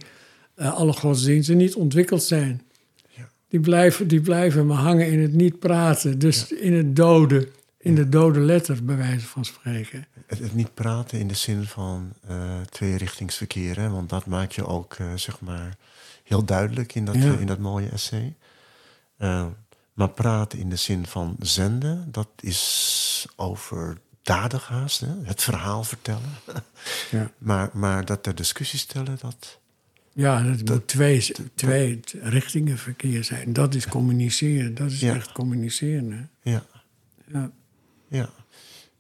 alle godsdiensten niet ontwikkeld zijn. Ja. Die, blijven, die blijven maar hangen in het niet praten. Dus ja. in het doden. In de dode letter, bij wijze van spreken. Het, het niet praten in de zin van uh, tweerichtingsverkeer. Hè? Want dat maak je ook uh, zeg maar heel duidelijk in dat, ja. uh, in dat mooie essay. Uh, Maar praten in de zin van zenden, dat is overdadig haast. Hè? Het verhaal vertellen. Ja. maar, maar dat ter discussie stellen, dat... Ja, dat, dat moet twee, twee richtingen verkeer zijn. Dat is communiceren. Dat is ja. echt communiceren. Hè? Ja. Ja. Ja.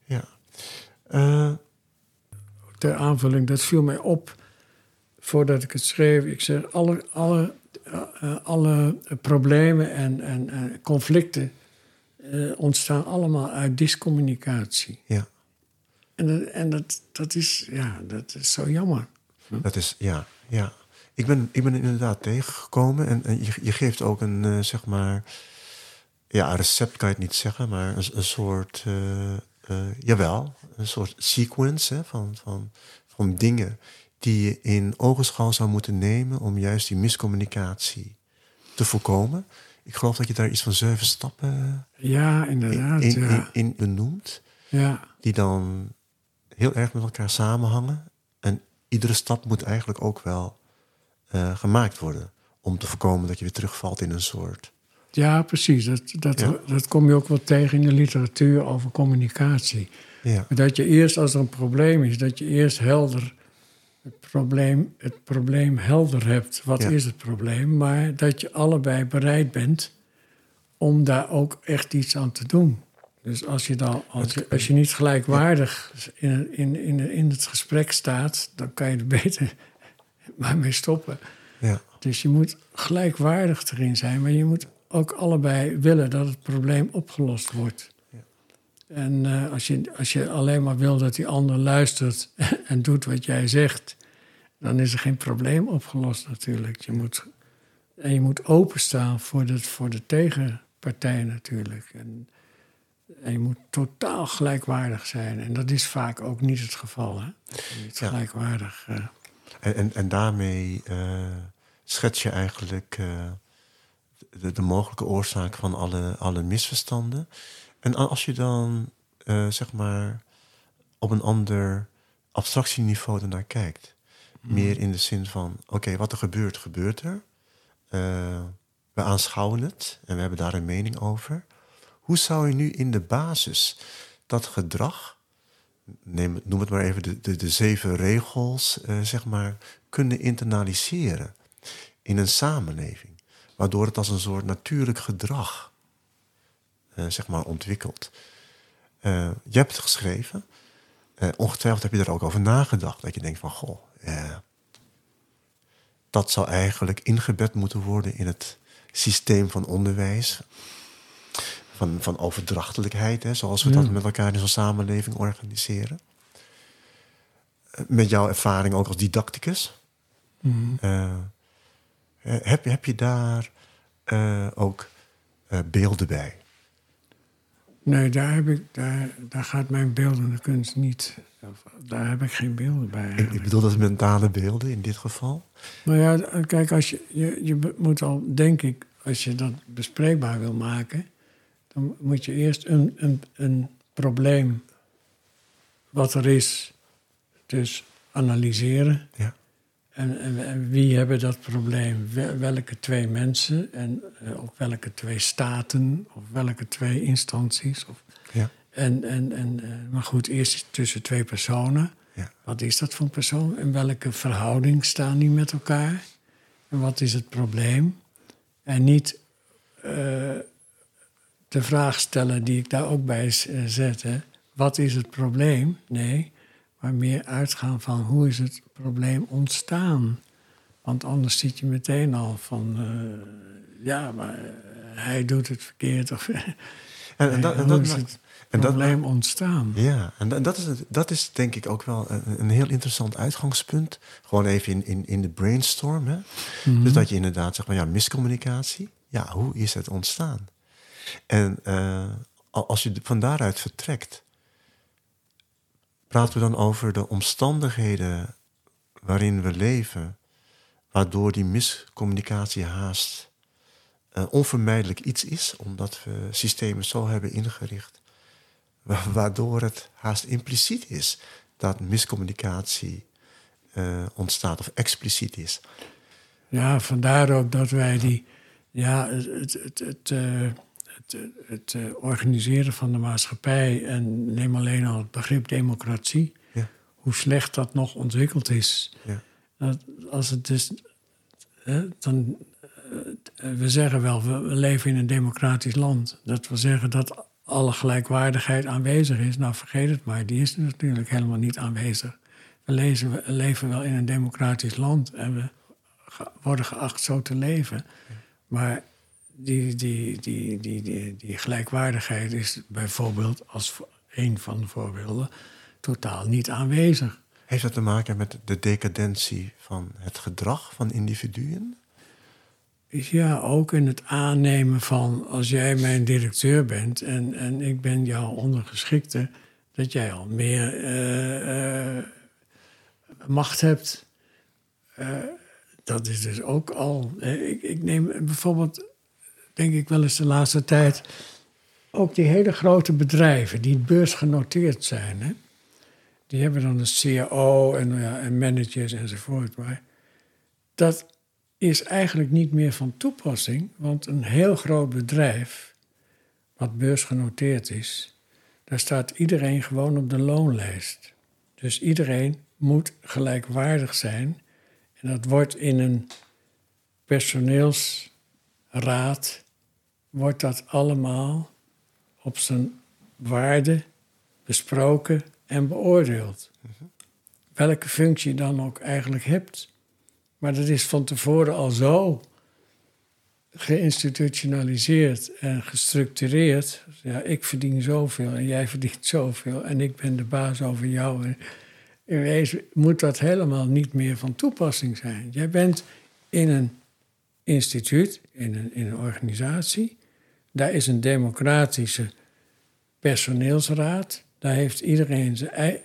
ja. Uh, Ter aanvulling, dat viel mij op voordat ik het schreef. Ik zeg, alle, alle, uh, alle problemen en, en uh, conflicten uh, ontstaan allemaal uit discommunicatie. Ja. En, dat, en dat, dat, is, ja, dat is zo jammer. Hm? Dat is, ja, ja. Ik ben, ik ben inderdaad tegengekomen en, en je, je geeft ook een, uh, zeg maar... Ja, recept kan je het niet zeggen, maar een, een soort... Uh, uh, jawel, een soort sequence hè, van, van, van dingen... die je in ogenschouw zou moeten nemen... om juist die miscommunicatie te voorkomen. Ik geloof dat je daar iets van zeven stappen... Ja, inderdaad, in, in, ja. in, in benoemt. Ja. Die dan heel erg met elkaar samenhangen. En iedere stap moet eigenlijk ook wel... Uh, gemaakt worden. Om te voorkomen dat je weer terugvalt in een soort... Ja, precies. Dat, dat, ja. dat kom je ook wel tegen in de literatuur over communicatie. Ja. Dat je eerst, als er een probleem is... dat je eerst helder het probleem, het probleem helder hebt. Wat ja. is het probleem? Maar dat je allebei bereid bent... om daar ook echt iets aan te doen. Dus als je, dan, als je, als je niet gelijkwaardig in, in, in, in het gesprek staat... dan kan je het beter... maar mee stoppen. Ja. Dus je moet gelijkwaardig erin zijn... maar je moet ook allebei willen dat het probleem opgelost wordt. Ja. En uh, als, je, als je alleen maar wil dat die ander luistert... en doet wat jij zegt... dan is er geen probleem opgelost natuurlijk. Je moet, en je moet openstaan voor de, voor de tegenpartij natuurlijk. En, en je moet totaal gelijkwaardig zijn. En dat is vaak ook niet het geval. Hè? Niet ja. gelijkwaardig... Uh, En, en, en daarmee uh, schets je eigenlijk uh, de, de mogelijke oorzaak van alle, alle misverstanden. En als je dan, uh, zeg maar, op een ander abstractieniveau ernaar kijkt. Mm. Meer in de zin van, oké, okay, wat er gebeurt, gebeurt er. Uh, we aanschouwen het en we hebben daar een mening over. Hoe zou je nu in de basis dat gedrag... Neem, noem het maar even de, de, de zeven regels, uh, zeg maar, kunnen internaliseren in een samenleving. Waardoor het als een soort natuurlijk gedrag uh, zeg maar ontwikkelt. Uh, je hebt het geschreven. Uh, ongetwijfeld heb je daar ook over nagedacht. Dat je denkt van, goh, uh, dat zou eigenlijk ingebed moeten worden in het systeem van onderwijs... Van, van overdrachtelijkheid, hè, zoals we ja. dat met elkaar in zo'n samenleving organiseren. Met jouw ervaring ook als didacticus. Mm-hmm. Uh, heb, heb je daar uh, ook uh, beelden bij? Nee, daar, heb ik, daar, daar gaat mijn beeldende kunst niet. Daar heb ik geen beelden bij. Ik, ik bedoel dat mentale beelden in dit geval? Nou ja, kijk, als je, je, je moet al, denk ik, als je dat bespreekbaar wil maken... dan moet je eerst een, een, een probleem wat er is, dus analyseren. Ja. En, en, en wie hebben dat probleem? Welke twee mensen en uh, ook welke twee staten of welke twee instanties? Of, ja. en, en, en, maar goed, eerst tussen twee personen. Ja. Wat is dat voor een persoon? En welke verhouding staan die met elkaar? En wat is het probleem? En niet... Uh, de vraag stellen die ik daar ook bij zet. Hè. Wat is het probleem? Nee, maar meer uitgaan van hoe is het probleem ontstaan? Want anders zit je meteen al van... Uh, ja, maar hij doet het verkeerd. Of, en, en dat, en hoe dat is het en probleem dat, ontstaan? Ja, en dat is, dat is denk ik ook wel een, een heel interessant uitgangspunt. Gewoon even in, in, in de brainstorm. Hè. Mm-hmm. Dus dat je inderdaad zegt, maar ja, miscommunicatie. Ja, hoe is het ontstaan? En uh, als je van daaruit vertrekt... praten we dan over de omstandigheden waarin we leven... waardoor die miscommunicatie haast uh, onvermijdelijk iets is... omdat we systemen zo hebben ingericht... Wa- waardoor het haast impliciet is dat miscommunicatie uh, ontstaat of expliciet is. Ja, vandaar ook dat wij die... Ja, het... het, het, het uh... het, het uh, organiseren van de maatschappij en neem alleen al het begrip democratie, ja. hoe slecht dat nog ontwikkeld is. Ja. Dat, als het dus, uh, dan, uh, we zeggen wel, we, we leven in een democratisch land. Dat wil zeggen dat alle gelijkwaardigheid aanwezig is. Nou, vergeet het maar, die is natuurlijk helemaal niet aanwezig. We, lezen, we leven wel in een democratisch land en we ge, worden geacht zo te leven. Ja. Maar die, die, die, die, die, die gelijkwaardigheid is bijvoorbeeld, als een van de voorbeelden, totaal niet aanwezig. Heeft dat te maken met de decadentie van het gedrag van individuen? Ja, ook in het aannemen van, als jij mijn directeur bent en, en ik ben jouw ondergeschikte, dat jij al meer uh, uh, macht hebt. Uh, dat is dus ook al... Ik, ik neem bijvoorbeeld, denk ik wel eens de laatste tijd, ook die hele grote bedrijven die beursgenoteerd zijn. Hè? Die hebben dan een C E O en, ja, en managers enzovoort. Maar dat is eigenlijk niet meer van toepassing, want een heel groot bedrijf wat beursgenoteerd is, daar staat iedereen gewoon op de loonlijst. Dus iedereen moet gelijkwaardig zijn. En dat wordt in een personeelsraad, wordt dat allemaal op zijn waarde besproken en beoordeeld. Mm-hmm. Welke functie je dan ook eigenlijk hebt. Maar dat is van tevoren al zo geïnstitutionaliseerd en gestructureerd. Ja, ik verdien zoveel en jij verdient zoveel en ik ben de baas over jou. En in wezen moet dat helemaal niet meer van toepassing zijn. Jij bent in een instituut, in een, in een organisatie. Daar is een democratische personeelsraad. Daar heeft iedereen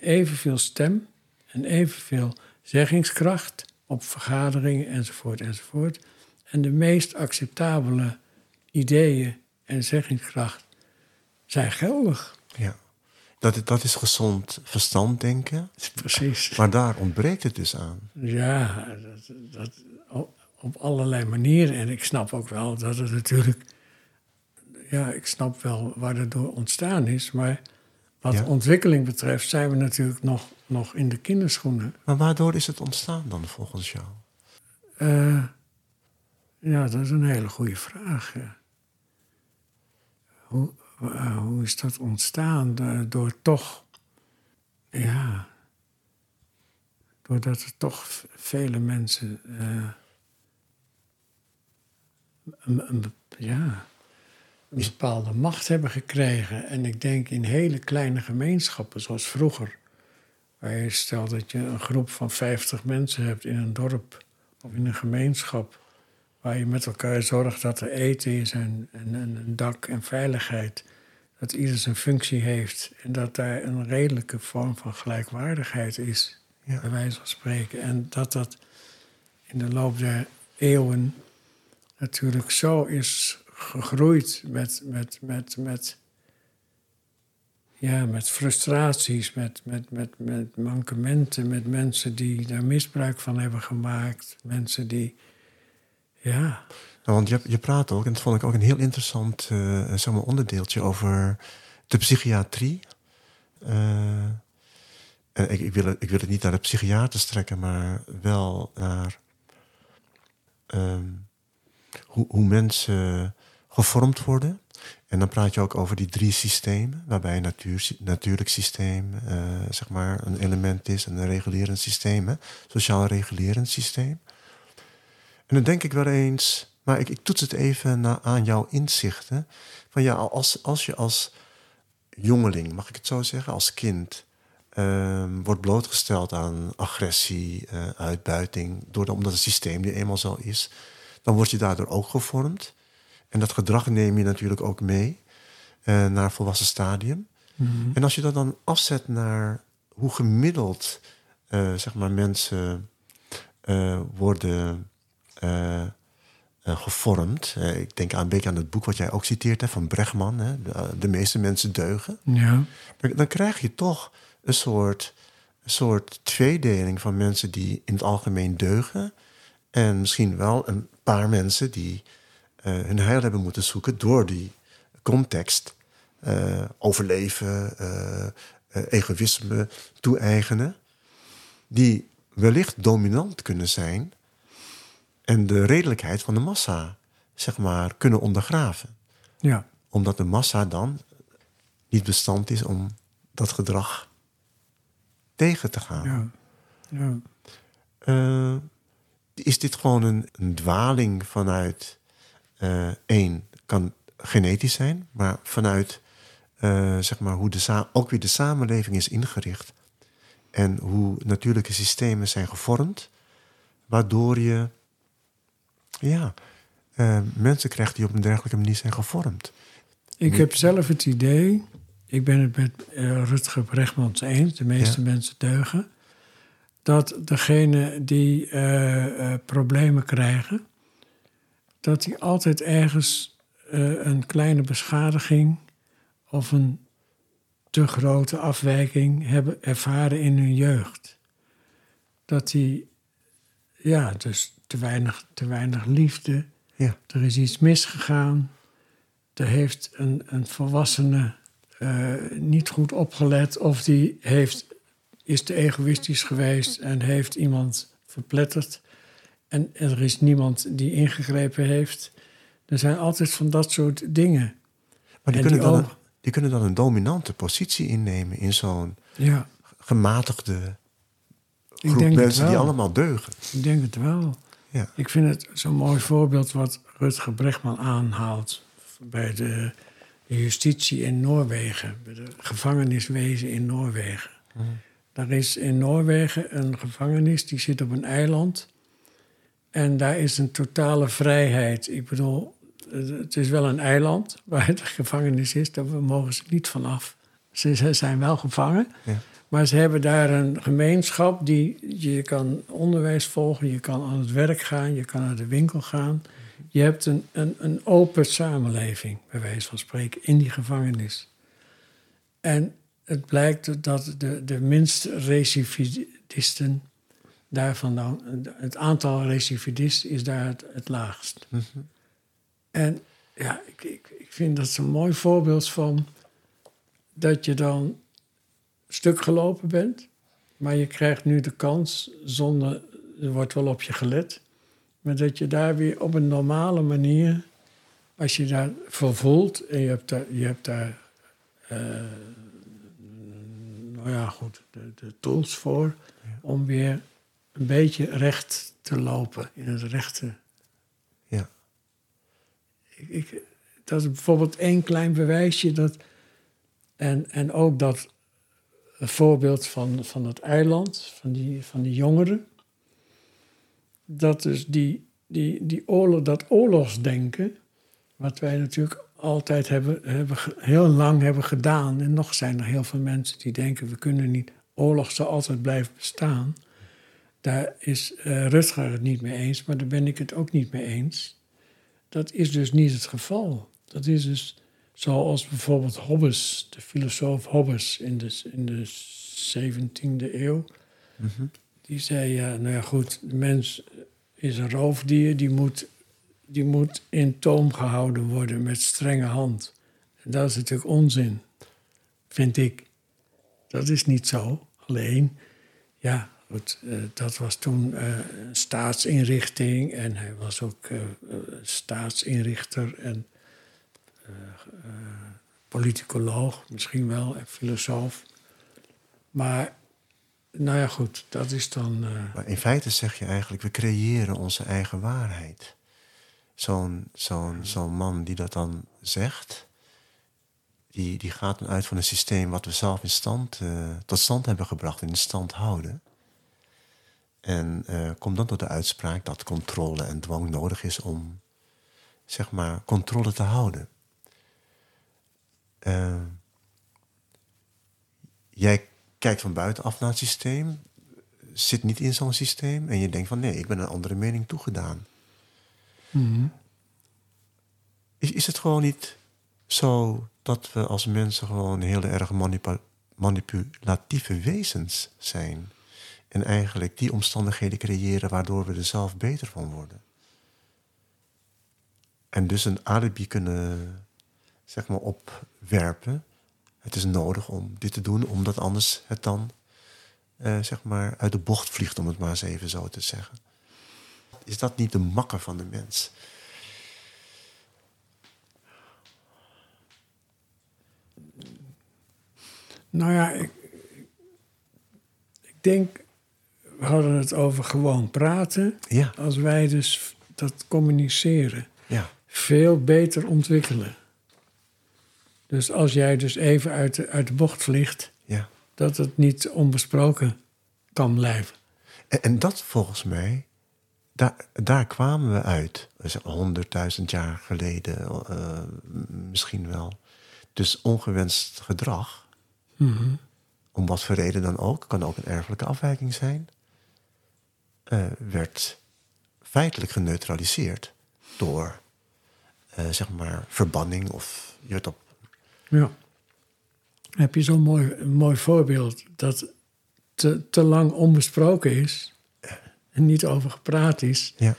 evenveel stem en evenveel zeggingskracht op vergaderingen enzovoort enzovoort. En de meest acceptabele ideeën en zeggingskracht zijn geldig. Ja, dat, dat is gezond verstand denken. Precies. Maar daar ontbreekt het dus aan. Ja, dat, dat, op allerlei manieren. En ik snap ook wel dat het natuurlijk... Ja, ik snap wel waar dat door ontstaan is, maar... Wat ja. ontwikkeling betreft zijn we natuurlijk nog, nog in de kinderschoenen. Maar waardoor is het ontstaan dan volgens jou? Uh, ja, dat is een hele goede vraag. Hoe, uh, hoe is dat ontstaan? Door toch... Ja... Doordat er toch vele mensen... Uh, een, een, ja... een bepaalde macht hebben gekregen. En ik denk in hele kleine gemeenschappen, zoals vroeger. Waar je stelt dat je een groep van vijftig mensen hebt in een dorp of in een gemeenschap. Waar je met elkaar zorgt dat er eten is en, en, en een dak en veiligheid. Dat ieder zijn functie heeft. En dat daar een redelijke vorm van gelijkwaardigheid is. Ja. Bij wijze van spreken. En dat dat in de loop der eeuwen natuurlijk zo is gegroeid met, met, met, met, ja, met frustraties, met, met, met, met mankementen, met mensen die daar misbruik van hebben gemaakt. Mensen die, ja... Nou, want je, je praat ook, en dat vond ik ook een heel interessant uh, zeg maar onderdeeltje over de psychiatrie. Uh, ik, ik, wil het, ik wil het niet naar de psychiaters trekken, maar wel naar... Um, hoe, hoe mensen gevormd worden. En dan praat je ook over die drie systemen, waarbij een natuur, natuurlijk systeem uh, zeg maar een element is en een regulerend systeem, hè? Sociaal regulerend systeem. En dan denk ik wel eens, maar ik, ik toets het even na, aan jouw inzichten. Van ja, als, als je als jongeling, mag ik het zo zeggen, als kind uh, wordt blootgesteld aan agressie, uh, uitbuiting, door de, omdat het systeem nu eenmaal zo is, dan word je daardoor ook gevormd. En dat gedrag neem je natuurlijk ook mee uh, naar het volwassen stadium. Mm-hmm. En als je dat dan afzet naar hoe gemiddeld uh, zeg maar mensen uh, worden uh, uh, gevormd. Uh, ik denk aan, een beetje aan het boek wat jij ook citeert, hè, van Bregman. Hè, de, de meeste mensen deugen. Ja. Dan, dan krijg je toch een soort, een soort tweedeling van mensen die in het algemeen deugen. En misschien wel een paar mensen die uh, hun heil hebben moeten zoeken door die context uh, overleven, uh, uh, egoïsme toe-eigenen, die wellicht dominant kunnen zijn en de redelijkheid van de massa, zeg maar, kunnen ondergraven. Ja. Omdat de massa dan niet bestand is om dat gedrag tegen te gaan. Ja. Ja. Uh, is dit gewoon een, een dwaling vanuit... Uh, één, kan genetisch zijn, maar vanuit uh, zeg maar hoe de sa- ook weer de samenleving is ingericht en hoe natuurlijke systemen zijn gevormd, waardoor je ja, uh, mensen krijgt die op een dergelijke manier zijn gevormd. Ik heb zelf het idee, ik ben het met uh, Rutger Bregman eens, de meeste ja. mensen deugen, dat degenen die uh, uh, problemen krijgen, dat die altijd ergens uh, een kleine beschadiging of een te grote afwijking hebben ervaren in hun jeugd. Dat die, ja, dus te weinig, te weinig liefde, ja. Er is iets misgegaan, er heeft een, een volwassene uh, niet goed opgelet of die heeft, is te egoïstisch geweest en heeft iemand verpletterd. En er is niemand die ingegrepen heeft. Er zijn altijd van dat soort dingen. Maar die, kunnen, die, dan ook... een, die kunnen dan een dominante positie innemen... in zo'n ja. gematigde groep mensen die allemaal deugen. Ik denk het wel. Ja. Ik vind het zo'n mooi voorbeeld wat Rutger Bregman aanhaalt... bij de justitie in Noorwegen. Bij de gevangeniswezen in Noorwegen. Mm. Daar is in Noorwegen een gevangenis, die zit op een eiland... En daar is een totale vrijheid. Ik bedoel, het is wel een eiland waar het gevangenis is. Daar mogen ze niet van af. Ze zijn wel gevangen. Ja. Maar ze hebben daar een gemeenschap die... Je kan onderwijs volgen, je kan aan het werk gaan... je kan naar de winkel gaan. Je hebt een, een, een open samenleving, bij wijze van spreken, in die gevangenis. En het blijkt dat de, de minst recidivisten... Daarvan dan, het aantal recidivisten is daar het, het laagst. Mm-hmm. En ja, ik, ik, ik vind dat zo'n mooi voorbeeld van... dat je dan stuk gelopen bent... maar je krijgt nu de kans zonder... er wordt wel op je gelet... maar dat je daar weer op een normale manier... als je daar vervoelt... en je hebt daar... Je hebt daar uh, nou ja, goed, de, de tools voor... Ja. om weer... een beetje recht te lopen, in het rechte. Ja. Ik, ik, dat is bijvoorbeeld één klein bewijsje. Dat, en, en ook dat voorbeeld van, van het eiland, van die, van die jongeren. Dat dus die, die, die oorlog, dat oorlogsdenken... wat wij natuurlijk altijd hebben, hebben, heel lang hebben gedaan... en nog zijn er heel veel mensen die denken... we kunnen niet, oorlog zal altijd blijven bestaan... Daar is uh, Rutger het niet mee eens, maar daar ben ik het ook niet mee eens. Dat is dus niet het geval. Dat is dus zoals bijvoorbeeld Hobbes, de filosoof Hobbes in de, in de zeventiende eeuw. Mm-hmm. Die zei, ja, nou ja goed, de mens is een roofdier, die moet, die moet in toom gehouden worden met strenge hand. En dat is natuurlijk onzin, vind ik. Dat is niet zo, alleen, ja... Goed, uh, dat was toen uh, staatsinrichting en hij was ook uh, uh, staatsinrichter en uh, uh, politicoloog misschien wel en filosoof. Maar nou ja goed, dat is dan... Uh... Maar in feite zeg je eigenlijk, we creëren onze eigen waarheid. Zo'n, zo'n, zo'n man die dat dan zegt, die, die gaat dan uit van een systeem wat we zelf in stand, uh, tot stand hebben gebracht, in stand houden. En uh, komt dan tot de uitspraak dat controle en dwang nodig is om, zeg maar, controle te houden. Uh, jij kijkt van buitenaf naar het systeem, zit niet in zo'n systeem... en je denkt van, nee, ik ben een andere mening toegedaan. Mm-hmm. Is, is het gewoon niet zo dat we als mensen gewoon heel erg manipu- manipulatieve wezens zijn... en eigenlijk die omstandigheden creëren... waardoor we er zelf beter van worden. En dus een alibi kunnen zeg maar, opwerpen. Het is nodig om dit te doen, omdat anders het dan uh, zeg maar uit de bocht vliegt, om het maar eens even zo te zeggen. Is dat niet de makker van de mens? Nou ja, ik, ik denk, we hadden het over gewoon praten. Ja. Als wij dus dat communiceren, ja, veel beter ontwikkelen. Dus als jij dus even uit de, uit de bocht vliegt, ja, dat het niet onbesproken kan blijven. En, en dat volgens mij, daar, daar kwamen we uit. Dat is honderdduizend jaar geleden uh, misschien wel. Dus ongewenst gedrag, mm-hmm, om wat voor reden dan ook, kan ook een erfelijke afwijking zijn, uh, werd feitelijk geneutraliseerd door uh, zeg maar verbanning of je het op. Ja. Heb je zo'n mooi, mooi voorbeeld dat te, te lang onbesproken is en niet over gepraat is, ja,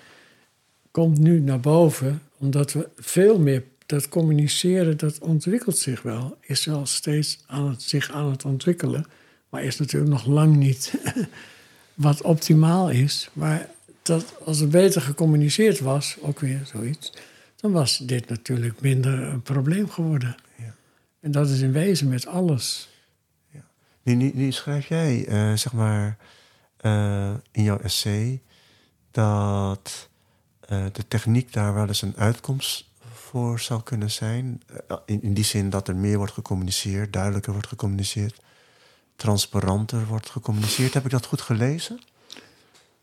komt nu naar boven, omdat we veel meer dat communiceren, dat ontwikkelt zich wel, is wel steeds aan het, zich aan het ontwikkelen, maar is natuurlijk nog lang niet wat optimaal is. Maar dat, als het beter gecommuniceerd was, ook weer zoiets, dan was dit natuurlijk minder een probleem geworden. Ja. En dat is in wezen met alles. Ja. Nu, nu, nu schrijf jij, uh, zeg maar, uh, in jouw essay dat uh, de techniek daar wel eens een uitkomst voor zou kunnen zijn. Uh, in, in die zin dat er meer wordt gecommuniceerd, duidelijker wordt gecommuniceerd, transparanter wordt gecommuniceerd. Heb ik dat goed gelezen?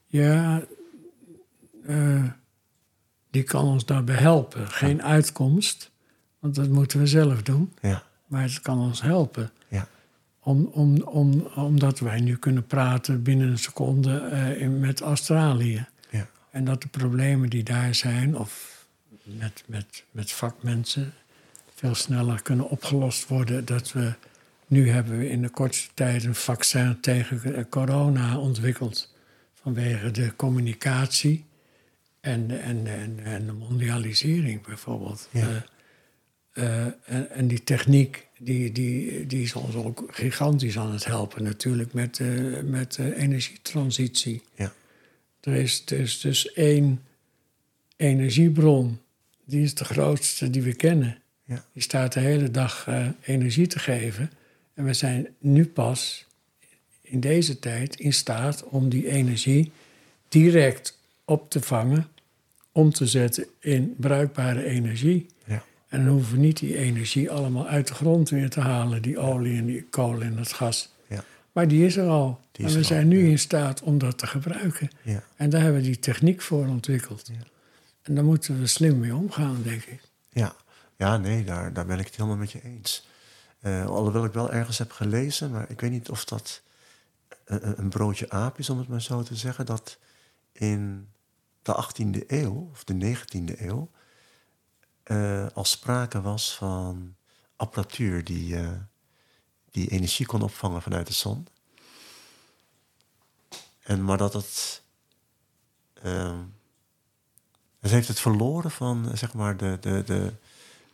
Ja, uh, die kan ons daarbij helpen. Geen ja. uitkomst. Want dat moeten we zelf doen. Ja. Maar het kan ons helpen. Ja. Om, om, om, omdat wij nu kunnen praten binnen een seconde uh, in, met Australië. Ja. En dat de problemen die daar zijn, of met, met, met vakmensen, veel sneller kunnen opgelost worden. Dat we, nu hebben we in de kortste tijd een vaccin tegen corona ontwikkeld. Vanwege de communicatie en, en, en, en de mondialisering bijvoorbeeld. Ja. Uh, Uh, en, en die techniek, die, die, die is ons ook gigantisch aan het helpen natuurlijk met, uh, met de energietransitie. Ja. Er is, er is dus één energiebron, die is de grootste die we kennen. Ja. Die staat de hele dag uh, energie te geven. En we zijn nu pas in deze tijd in staat om die energie direct op te vangen, om te zetten in bruikbare energie. En dan hoeven we niet die energie allemaal uit de grond weer te halen, die olie en die kolen en dat gas. Ja. Maar die is er al. Is en we er zijn al, nu ja. in staat om dat te gebruiken. Ja. En daar hebben we die techniek voor ontwikkeld. Ja. En daar moeten we slim mee omgaan, denk ik. Ja, ja nee, daar, daar ben ik het helemaal met je eens. Uh, alhoewel ik wel ergens heb gelezen, maar ik weet niet of dat een, een broodje aap is, om het maar zo te zeggen, dat in de achttiende eeuw of de negentiende eeuw Uh, als sprake was van apparatuur die, uh, die energie kon opvangen vanuit de zon. En maar dat het, uh, het heeft het verloren van zeg maar de, de, de,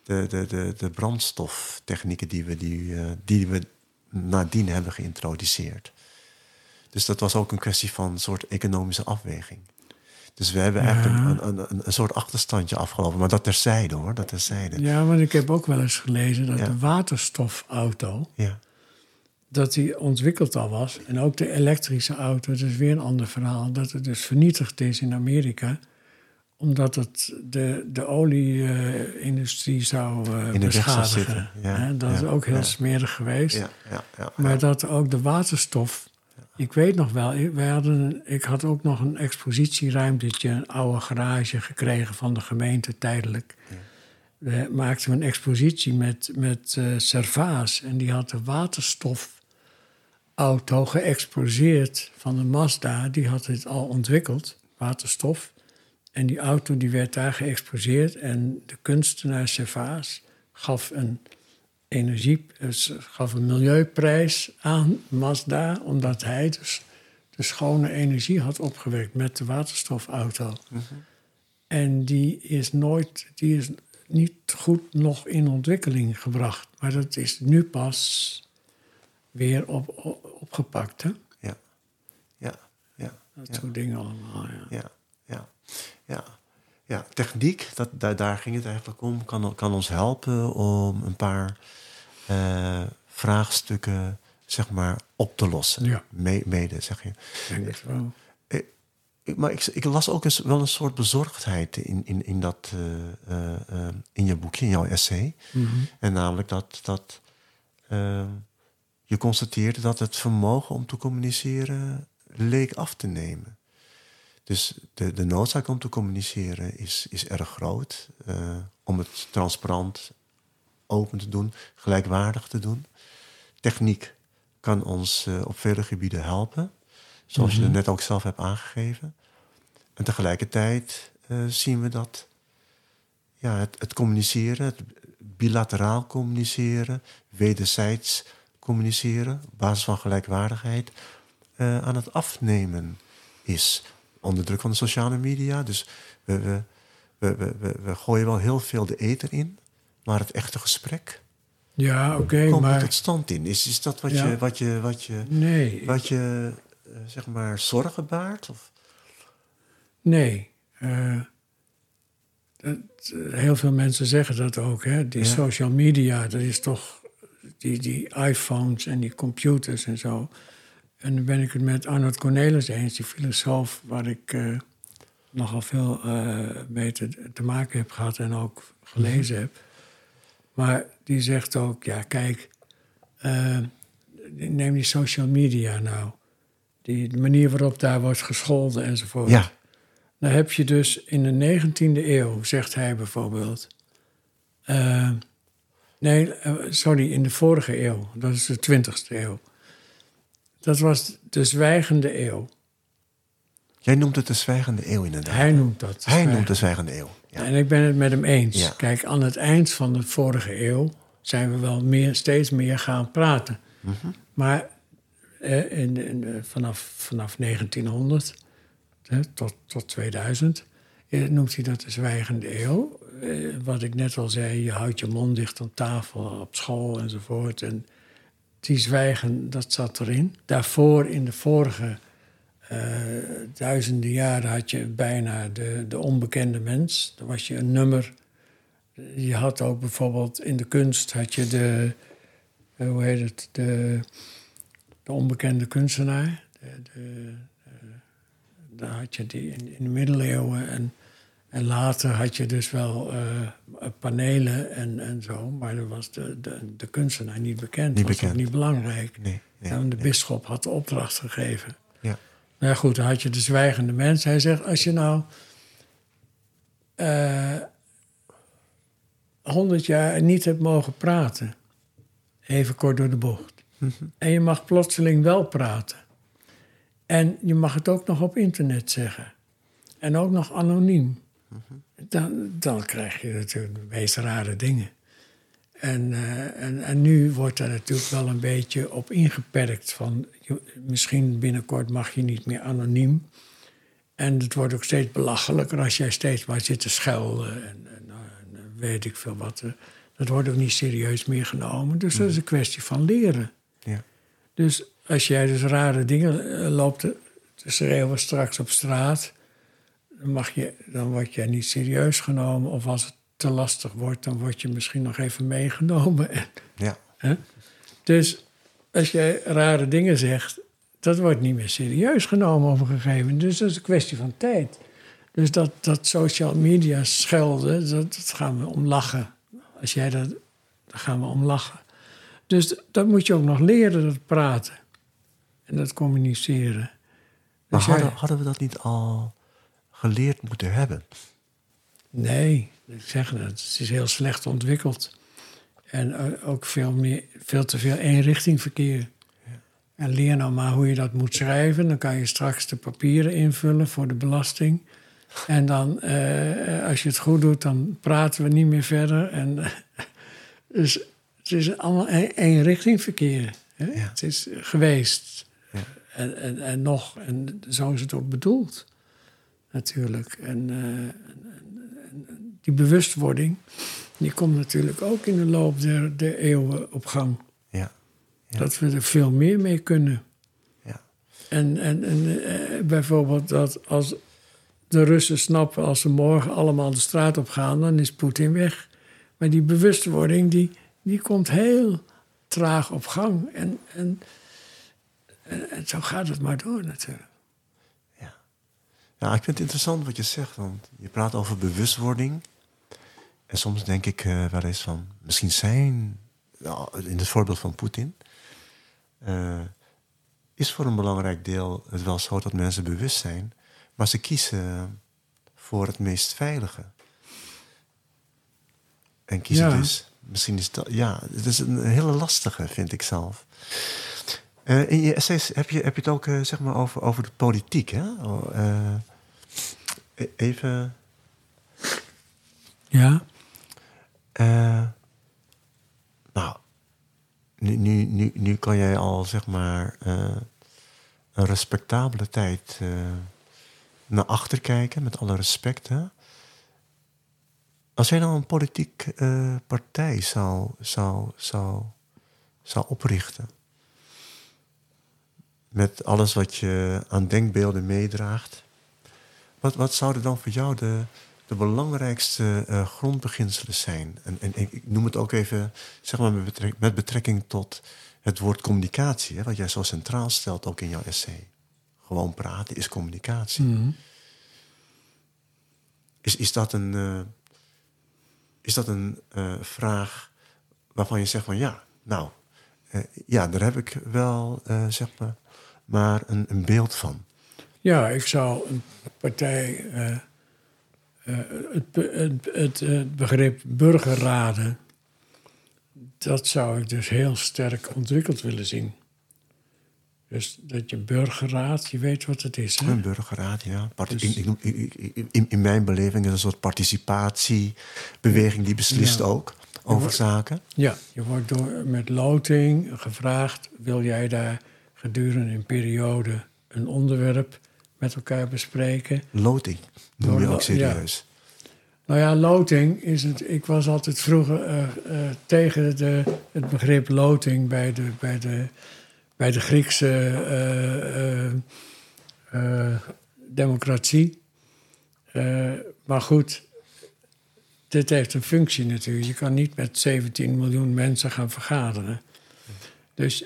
de, de, de, de brandstoftechnieken die we, die, uh, die we nadien hebben geïntroduceerd. Dus dat was ook een kwestie van een soort economische afweging. Dus we hebben eigenlijk ja. een, een, een soort achterstandje afgelopen. Maar dat terzijde hoor, dat terzijde. Ja, want ik heb ook wel eens gelezen dat ja. de waterstofauto, ja. dat die ontwikkeld al was. En ook de elektrische auto, dat is weer een ander verhaal. Dat het dus vernietigd is in Amerika. Omdat het de, de olieindustrie zou uh, in de beschadigen. Ja. Dat ja. is ook heel ja. smerig geweest. Ja. Ja. Ja. Maar ja. dat ook de waterstof. Ik weet nog wel, wij hadden, ik had ook nog een expositieruimtetje, een oude garage gekregen van de gemeente tijdelijk. Ja. We maakten een expositie met, met uh, Servaas en die had de waterstofauto geëxposeerd van de Mazda. Die had dit al ontwikkeld, waterstof. En die auto die werd daar geëxposeerd en de kunstenaar Servaas gaf een... energie, dus gaf een milieuprijs aan Mazda, omdat hij dus de schone energie had opgewekt met de waterstofauto. Mm-hmm. En die is nooit, die is niet goed nog in ontwikkeling gebracht. Maar dat is nu pas weer op, op, opgepakt, hè? Ja, ja, ja. Dat ja. soort dingen allemaal, ja. Ja, ja, ja. ja. Techniek, dat, daar, daar ging het eigenlijk om, kan, kan ons helpen om een paar uh, vraagstukken, zeg maar, op te lossen. Ja. Me, mede, zeg je. Denk ik wel. Maar ik, ik las ook eens wel een soort bezorgdheid in, in, in, dat, uh, uh, in je boekje, in jouw essay. Mm-hmm. En namelijk dat, dat uh, je constateerde dat het vermogen om te communiceren leek af te nemen. Dus de, de noodzaak om te communiceren is, is erg groot. Uh, om het transparant, open te doen, gelijkwaardig te doen. Techniek kan ons uh, op vele gebieden helpen. Zoals je het net ook zelf hebt aangegeven. En tegelijkertijd uh, zien we dat ja, het, het communiceren, het bilateraal communiceren, wederzijds communiceren, op basis van gelijkwaardigheid, uh, aan het afnemen is. Onder druk van de sociale media. Dus we, we, we, we, we gooien wel heel veel de ether in, maar het echte gesprek. Ja, oké, okay, komt maar... tot stand in. Is, is dat wat ja. je. Wat je, wat je, nee. Wat je zeg maar, zorgen baart? Of? Nee. Uh, dat, heel veel mensen zeggen dat ook. Hè? Die ja. social media, dat is toch... Die, die iPhones en die computers en zo. En dan ben ik het met Arnold Cornelis eens, die filosoof... waar ik uh, nogal veel uh, mee te, te maken heb gehad en ook gelezen heb. Maar die zegt ook, ja, kijk... Uh, neem die social media nou... Die, de manier waarop daar wordt gescholden enzovoort. Ja. Dan heb je dus in de negentiende eeuw, zegt hij bijvoorbeeld... Uh, nee, uh, sorry, in de vorige eeuw. Dat is de twintigste eeuw. Dat was de zwijgende eeuw. Jij noemt het de zwijgende eeuw inderdaad. Hij noemt dat. Hij noemt de zwijgende eeuw. Ja. En ik ben het met hem eens. Ja. Kijk, aan het eind van de vorige eeuw... zijn we wel meer, steeds meer gaan praten. Mm-hmm. Maar... Uh, in, in, uh, vanaf, vanaf negentienhonderd hè, tot, tot tweeduizend noemt hij dat de zwijgende eeuw. Uh, wat ik net al zei, je houdt je mond dicht aan tafel, op school enzovoort. En die zwijgen, dat zat erin. Daarvoor in de vorige uh, duizenden jaren had je bijna de, de onbekende mens. Dan was je een nummer. Je had ook bijvoorbeeld in de kunst had je de... Uh, hoe heet het? De... De onbekende kunstenaar, de, de, de, daar had je die in, in de middeleeuwen. En, en later had je dus wel uh, panelen en, en zo. Maar dan was de, de, de kunstenaar niet bekend. Dat was bekend. Ook niet belangrijk. Nee, nee, nou, de nee. bisschop had de opdracht gegeven. Ja. Nou goed, dan had je de zwijgende mens. Hij zegt, als je nou honderd uh, jaar niet hebt mogen praten... even kort door de bocht... En je mag plotseling wel praten. En je mag het ook nog op internet zeggen. En ook nog anoniem. Dan, dan krijg je natuurlijk de meest rare dingen. En, uh, en, en nu wordt daar natuurlijk wel een beetje op ingeperkt. Van, je, misschien binnenkort mag je niet meer anoniem. En het wordt ook steeds belachelijker als jij steeds maar zit te schelden. En, en, en weet ik veel wat. Dat wordt ook niet serieus meer genomen. Dus dat is een kwestie van leren. Ja. Dus als jij dus rare dingen loopt te schreeuwen straks op straat... Dan, mag je, dan word jij niet serieus genomen. Of als het te lastig wordt, dan word je misschien nog even meegenomen. Ja. Dus als jij rare dingen zegt... dat wordt niet meer serieus genomen op een gegeven moment. Dus dat is een kwestie van tijd. Dus dat, dat social media schelden, dat, dat gaan we om lachen. Als jij dat... daar gaan we om lachen. Dus dat moet je ook nog leren, dat praten. En dat communiceren. Maar dus hadden, jij... hadden we dat niet al geleerd moeten hebben? Nee, ik zeg dat. Het is heel slecht ontwikkeld. En ook veel, meer, veel te veel eenrichtingverkeer. Ja. En leer nou maar hoe je dat moet schrijven. Dan kan je straks de papieren invullen voor de belasting. En dan, eh, als je het goed doet, dan praten we niet meer verder. En, dus... Het is allemaal één-richting verkeer. Hè? Ja. Het is geweest. Ja. En, en, en nog. En zo is het ook bedoeld. Natuurlijk. En, uh, en, en die bewustwording... Die komt natuurlijk ook in de loop der, der eeuwen op gang. Ja. Ja. Dat we er veel meer mee kunnen. Ja. En, en, en bijvoorbeeld dat als de Russen snappen... als ze morgen allemaal de straat op gaan, dan is Poetin weg. Maar die bewustwording, die, die komt heel traag op gang. En, en, en, en zo gaat het maar door natuurlijk. Ja. Nou, ik vind het interessant wat je zegt. Want je praat over bewustwording... En soms denk ik uh, wel eens van... misschien zijn, nou, in het voorbeeld van Poetin... Uh, is voor een belangrijk deel het wel zo dat mensen bewust zijn... maar ze kiezen voor het meest veilige. En kiezen ja. dus... misschien is dat... Ja, het is een hele lastige, vind ik zelf. Uh, in je essays heb je, heb je het ook uh, zeg maar over, over de politiek, hè? Oh, uh, even... Ja... Uh, nou, nu, nu, nu, nu kan jij al, zeg maar, uh, een respectabele tijd uh, naar achter kijken, met alle respect. Hè? Als jij nou een politiek uh, partij zou, zou, zou, zou oprichten, met alles wat je aan denkbeelden meedraagt, wat, wat zou er dan voor jou de... de belangrijkste uh, grondbeginselen zijn. En, en ik, ik noem het ook even, zeg maar, met betrekking, met betrekking tot het woord communicatie, hè, wat jij zo centraal stelt ook in jouw essay. Gewoon praten is communicatie. Mm-hmm. Is, is dat een, uh, is dat een uh, vraag waarvan je zegt van ja, nou, uh, ja, daar heb ik wel, uh, zeg maar, maar een, een beeld van. Ja, ik zou een partij... Uh... Uh, het, het, het, het begrip burgerraden, dat zou ik dus heel sterk ontwikkeld willen zien. Dus dat je burgerraad, je weet wat het is. Hè? Een burgerraad, ja. Parti- dus, ik, ik, ik, in, in mijn beleving is een soort participatiebeweging die beslist ja. ook over wordt, zaken. Ja, je wordt door, met loting gevraagd, wil jij daar gedurende een periode een onderwerp met elkaar bespreken. Loting, noem je ook serieus. Ja. Nou ja, loting is het... Ik was altijd vroeger uh, uh, tegen de, het begrip loting... bij de, bij de, bij de Griekse uh, uh, uh, democratie. Uh, maar goed, dit heeft een functie natuurlijk. Je kan niet met zeventien miljoen mensen gaan vergaderen. Dus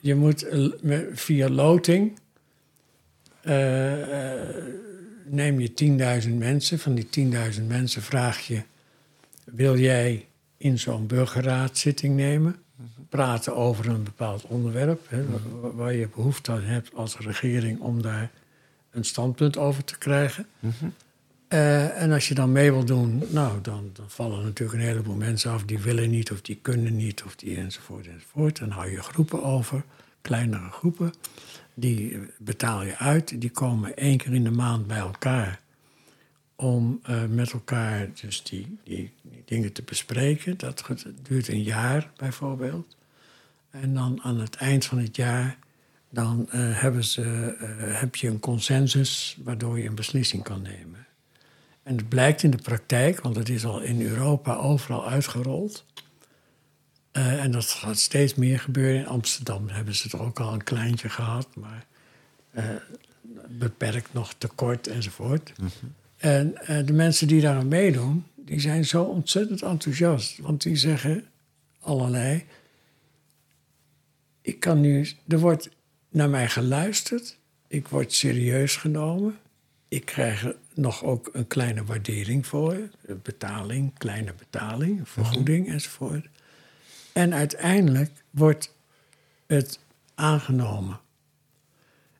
je moet via loting... Uh, uh, neem je tienduizend mensen. Van die tienduizend mensen vraag je... wil jij in zo'n burgerraadzitting nemen? Praten over een bepaald onderwerp... Hè, waar, waar je behoefte aan hebt als regering... om daar een standpunt over te krijgen. Uh-huh. Uh, en als je dan mee wil doen... nou, dan, dan vallen natuurlijk een heleboel mensen af... die willen niet of die kunnen niet of die enzovoort enzovoort. Dan hou je groepen over, kleinere groepen... Die betaal je uit. Die komen één keer in de maand bij elkaar. Om uh, met elkaar dus die, die, die dingen te bespreken. Dat duurt een jaar bijvoorbeeld. En dan aan het eind van het jaar... dan uh, hebben ze, uh, heb je een consensus waardoor je een beslissing kan nemen. En het blijkt in de praktijk, want het is al in Europa overal uitgerold... Uh, en dat gaat steeds meer gebeuren. In Amsterdam hebben ze er ook al een kleintje gehad... maar uh, beperkt nog tekort enzovoort. Mm-hmm. En uh, de mensen die daaraan meedoen... die zijn zo ontzettend enthousiast. Want die zeggen allerlei... ik kan nu, er wordt naar mij geluisterd. Ik word serieus genomen. Ik krijg er nog ook een kleine waardering voor. Betaling, kleine betaling, vergoeding mm-hmm. enzovoort... En uiteindelijk wordt het aangenomen.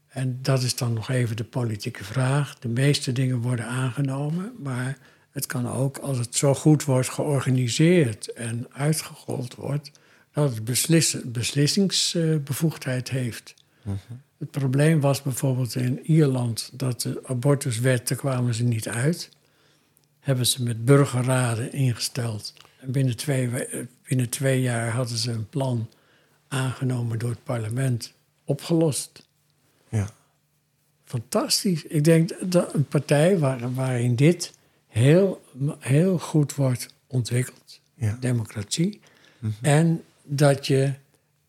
En dat is dan nog even de politieke vraag. De meeste dingen worden aangenomen, maar het kan ook... als het zo goed wordt georganiseerd en uitgerold wordt... dat het besliss- beslissingsbevoegdheid heeft. Mm-hmm. Het probleem was bijvoorbeeld in Ierland... dat de abortuswet, daar kwamen ze niet uit... hebben ze met burgerraden ingesteld... Binnen twee, binnen twee jaar hadden ze een plan aangenomen door het parlement opgelost. Ja. Fantastisch. Ik denk dat een partij waar, waarin dit heel, heel goed wordt ontwikkeld, ja. democratie. Mm-hmm. En dat je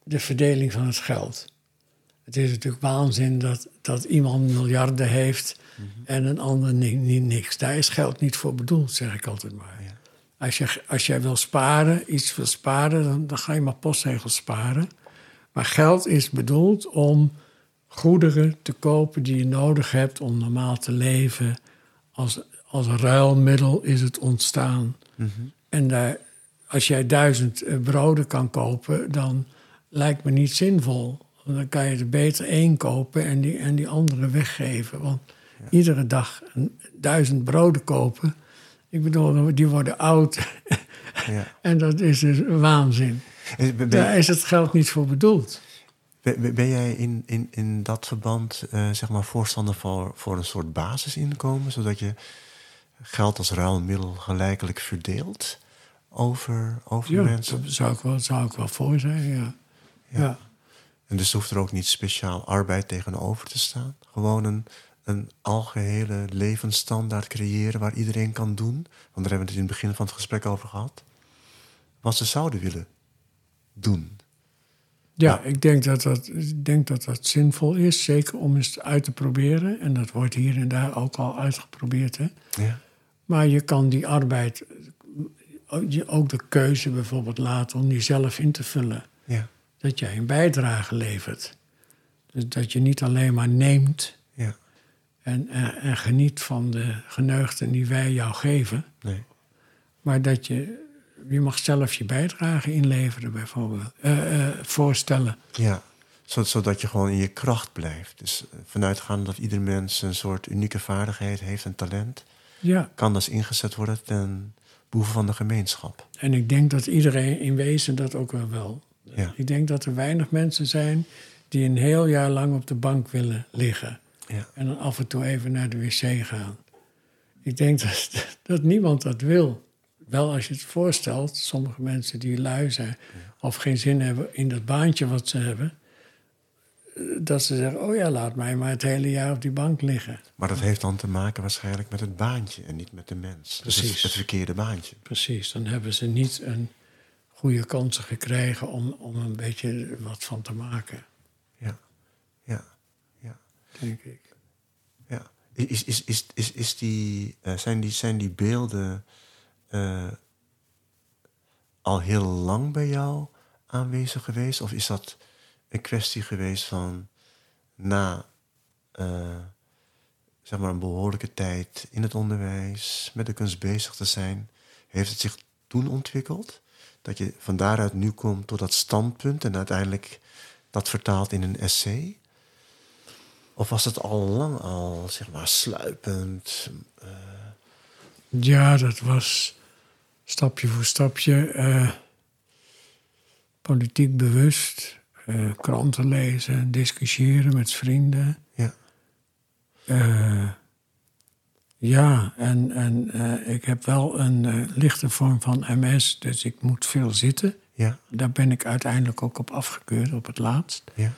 de verdeling van het geld. Het is natuurlijk waanzin dat, dat iemand miljarden heeft mm-hmm. en een ander ni- ni- niks. Daar is geld niet voor bedoeld, zeg ik altijd maar. Ja. Als, je, als jij wil sparen, iets wil sparen, dan, dan ga je maar postzegels sparen. Maar geld is bedoeld om goederen te kopen die je nodig hebt om normaal te leven. Als, als ruilmiddel is het ontstaan. Mm-hmm. En daar, als jij duizend broden kan kopen, dan lijkt me niet zinvol. Want dan kan je er beter één kopen en die, en die andere weggeven. Want ja. iedere dag duizend broden kopen, ik bedoel, die worden oud. Ja. En dat is dus waanzin. Ben, ben, daar is het geld niet voor bedoeld. Ben, ben jij in, in, in dat verband uh, zeg maar voorstander voor, voor een soort basisinkomen, zodat je geld als ruilmiddel gelijkelijk verdeelt over, over ja, mensen? Dat zou ik wel, zou ik wel voor zijn, ja. ja. ja. En dus hoeft er ook niet speciaal arbeid tegenover te staan? Gewoon een, een algehele levensstandaard creëren waar iedereen kan doen? Want daar hebben we het in het begin van het gesprek over gehad. Wat ze zouden willen doen. Ja, ja. Ik, denk dat dat, ik denk dat dat zinvol is. Zeker om eens uit te proberen. En dat wordt hier en daar ook al uitgeprobeerd. Hè? Ja. Maar je kan die arbeid ook de keuze bijvoorbeeld laten om die zelf in te vullen. Ja. Dat jij een bijdrage levert. Dus dat je niet alleen maar neemt ja. en, en, en geniet van de geneugten die wij jou geven. Nee. Maar dat je... Je mag zelf je bijdrage inleveren, bijvoorbeeld. Uh, uh, voorstellen. Ja, zodat je gewoon in je kracht blijft. Dus vanuitgaande dat ieder mens een soort unieke vaardigheid heeft en talent... Ja. Kan dat ingezet worden ten behoeve van de gemeenschap. En ik denk dat iedereen in wezen dat ook wel wil. Ja. Ik denk dat er weinig mensen zijn die een heel jaar lang op de bank willen liggen. Ja. En dan af en toe even naar de wc gaan. Ik denk dat, dat niemand dat wil. Wel als je het voorstelt, sommige mensen die lui zijn... Ja. Of geen zin hebben in dat baantje wat ze hebben... dat ze zeggen, oh ja, laat mij maar het hele jaar op die bank liggen. Maar dat heeft dan te maken waarschijnlijk met het baantje en niet met de mens. Precies. Dus het, het verkeerde baantje. Precies, dan hebben ze niet een... goede kansen gekregen om, om een beetje wat van te maken. Ja, ja, ja. Denk ik. Ja. Is, is, is, is, is die, uh, zijn, die, zijn die beelden uh, al heel lang bij jou aanwezig geweest? Of is dat een kwestie geweest van na uh, zeg maar een behoorlijke tijd in het onderwijs... met de kunst bezig te zijn, heeft het zich toen ontwikkeld... Dat je van daaruit nu komt tot dat standpunt... en uiteindelijk dat vertaalt in een essay? Of was het al lang al, zeg maar, sluipend? Uh... Ja, dat was stapje voor stapje. Uh, politiek bewust. Uh, kranten lezen, discussiëren met vrienden. Ja. Uh, Ja, en, en uh, ik heb wel een uh, lichte vorm van M S, dus ik moet veel zitten. Ja. Daar ben ik uiteindelijk ook op afgekeurd, op het laatst. Ja.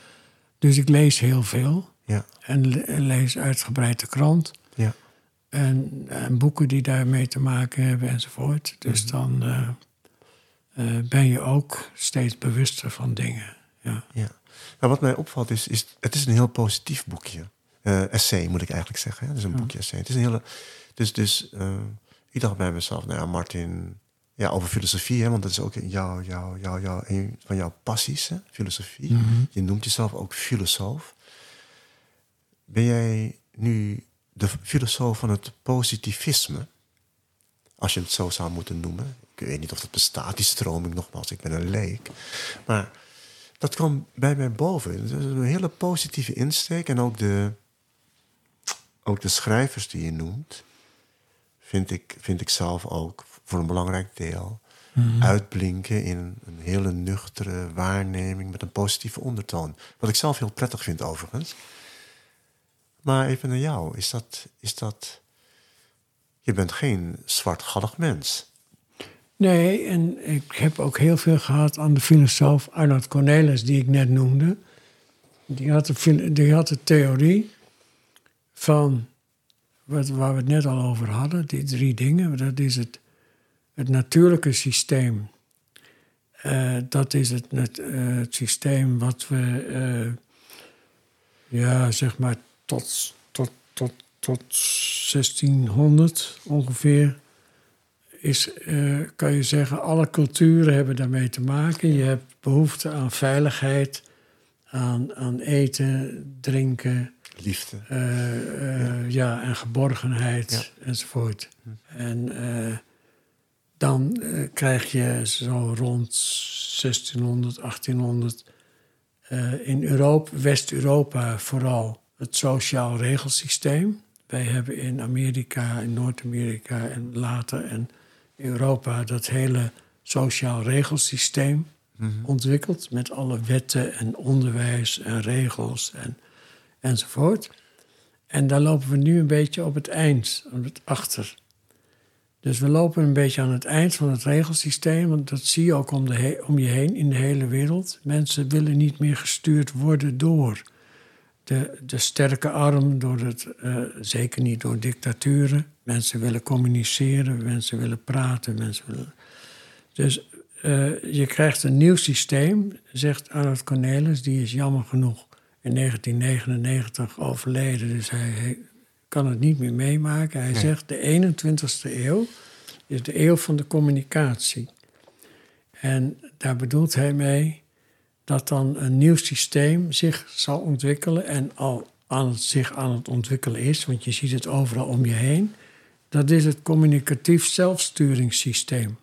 Dus ik lees heel veel ja. en le- lees uitgebreid de krant. Ja. En, en boeken die daarmee te maken hebben enzovoort. Dus mm-hmm. dan uh, uh, ben je ook steeds bewuster van dingen. Ja. Ja. Nou, wat mij opvalt is, is, het is een heel positief boekje. Uh, essay, moet ik eigenlijk zeggen. Het is een ja. boekje essay. Het is een hele... Dus, dus uh, ik dacht bij mezelf, nou ja, Martin... Ja, over filosofie, hè, want dat is ook jouw, jouw, jouw, jouw, een van jouw passies, hè, filosofie. Mm-hmm. Je noemt jezelf ook filosoof. Ben jij nu de filosoof van het positivisme? Als je het zo zou moeten noemen. Ik weet niet of dat bestaat, die stroming nogmaals. Ik ben een leek. Maar dat kwam bij mij boven. Dat is een hele positieve insteek en ook de... Ook de schrijvers die je noemt, vind ik, vind ik zelf ook voor een belangrijk deel... Mm-hmm. uitblinken in een hele nuchtere waarneming met een positieve ondertoon. Wat ik zelf heel prettig vind overigens. Maar even naar jou, is dat... Is dat je bent geen zwartgallig mens. Nee, en ik heb ook heel veel gehad aan de filosoof Arnold Cornelis... die ik net noemde. Die had de, die had de theorie... van wat, waar we het net al over hadden, die drie dingen. Dat is het, Het natuurlijke systeem, uh, dat is het, het, uh, het systeem wat we, uh, ja, zeg maar, tot, tot, tot, tot zestienhonderd ongeveer, is, uh, kan je zeggen, alle culturen hebben daarmee te maken. Je hebt behoefte aan veiligheid, aan, aan eten, drinken. Liefde. Uh, uh, ja. ja, en geborgenheid, ja. enzovoort. Hm. En uh, dan uh, krijg je zo rond zestienhonderd, achttienhonderd... Uh, in Europa, West-Europa vooral, het sociaal regelsysteem. Wij hebben in Amerika, in Noord-Amerika en later in Europa dat hele sociaal regelsysteem mm-hmm. ontwikkeld, met alle wetten en onderwijs en regels en, enzovoort. En daar lopen we nu een beetje op het eind, op het achter. Dus we lopen een beetje aan het eind van het regelsysteem, want dat zie je ook om, de he- om je heen in de hele wereld. Mensen willen niet meer gestuurd worden door de, de sterke arm, door het, uh, zeker niet door dictaturen. Mensen willen communiceren, mensen willen praten, mensen willen... Dus uh, je krijgt een nieuw systeem, zegt Arnold Cornelis, die is jammer genoeg in negentien negenennegentig overleden, dus hij... hij kan het niet meer meemaken. Hij nee. zegt, de eenentwintigste eeuw is de eeuw van de communicatie. En daar bedoelt hij mee dat dan een nieuw systeem zich zal ontwikkelen... en al aan het, zich aan het ontwikkelen is, want je ziet het overal om je heen. Dat is het communicatief zelfsturingssysteem.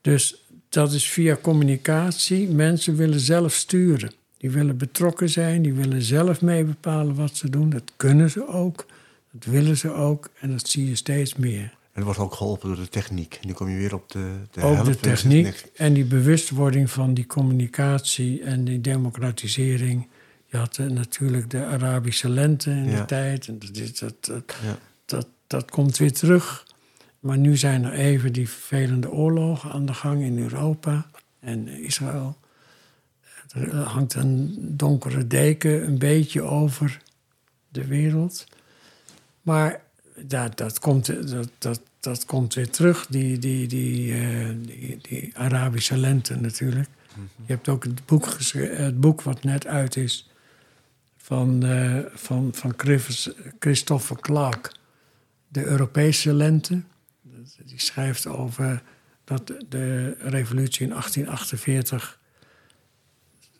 Dus dat is via communicatie. Mensen willen zelf sturen. Die willen betrokken zijn, die willen zelf mee bepalen wat ze doen. Dat kunnen ze ook, dat willen ze ook en dat zie je steeds meer. En dat wordt ook geholpen door de techniek. Nu kom je weer op de, de ook helft. Ook de techniek en die bewustwording van die communicatie en die democratisering. Je had uh, natuurlijk de Arabische lente in ja. de tijd. En dat, dat, dat, ja. dat, dat komt weer terug. Maar nu zijn er even die vervelende oorlogen aan de gang in Europa en Israël. Er hangt een donkere deken een beetje over de wereld. Maar dat, dat, komt, dat, dat, dat komt weer terug, die, die, die, uh, die, die Arabische lente natuurlijk. Mm-hmm. Je hebt ook het boek, geschre- het boek wat net uit is van, uh, van, van Christopher Clark. De Europese lente. Die schrijft over dat de revolutie in achttien achtenveertig...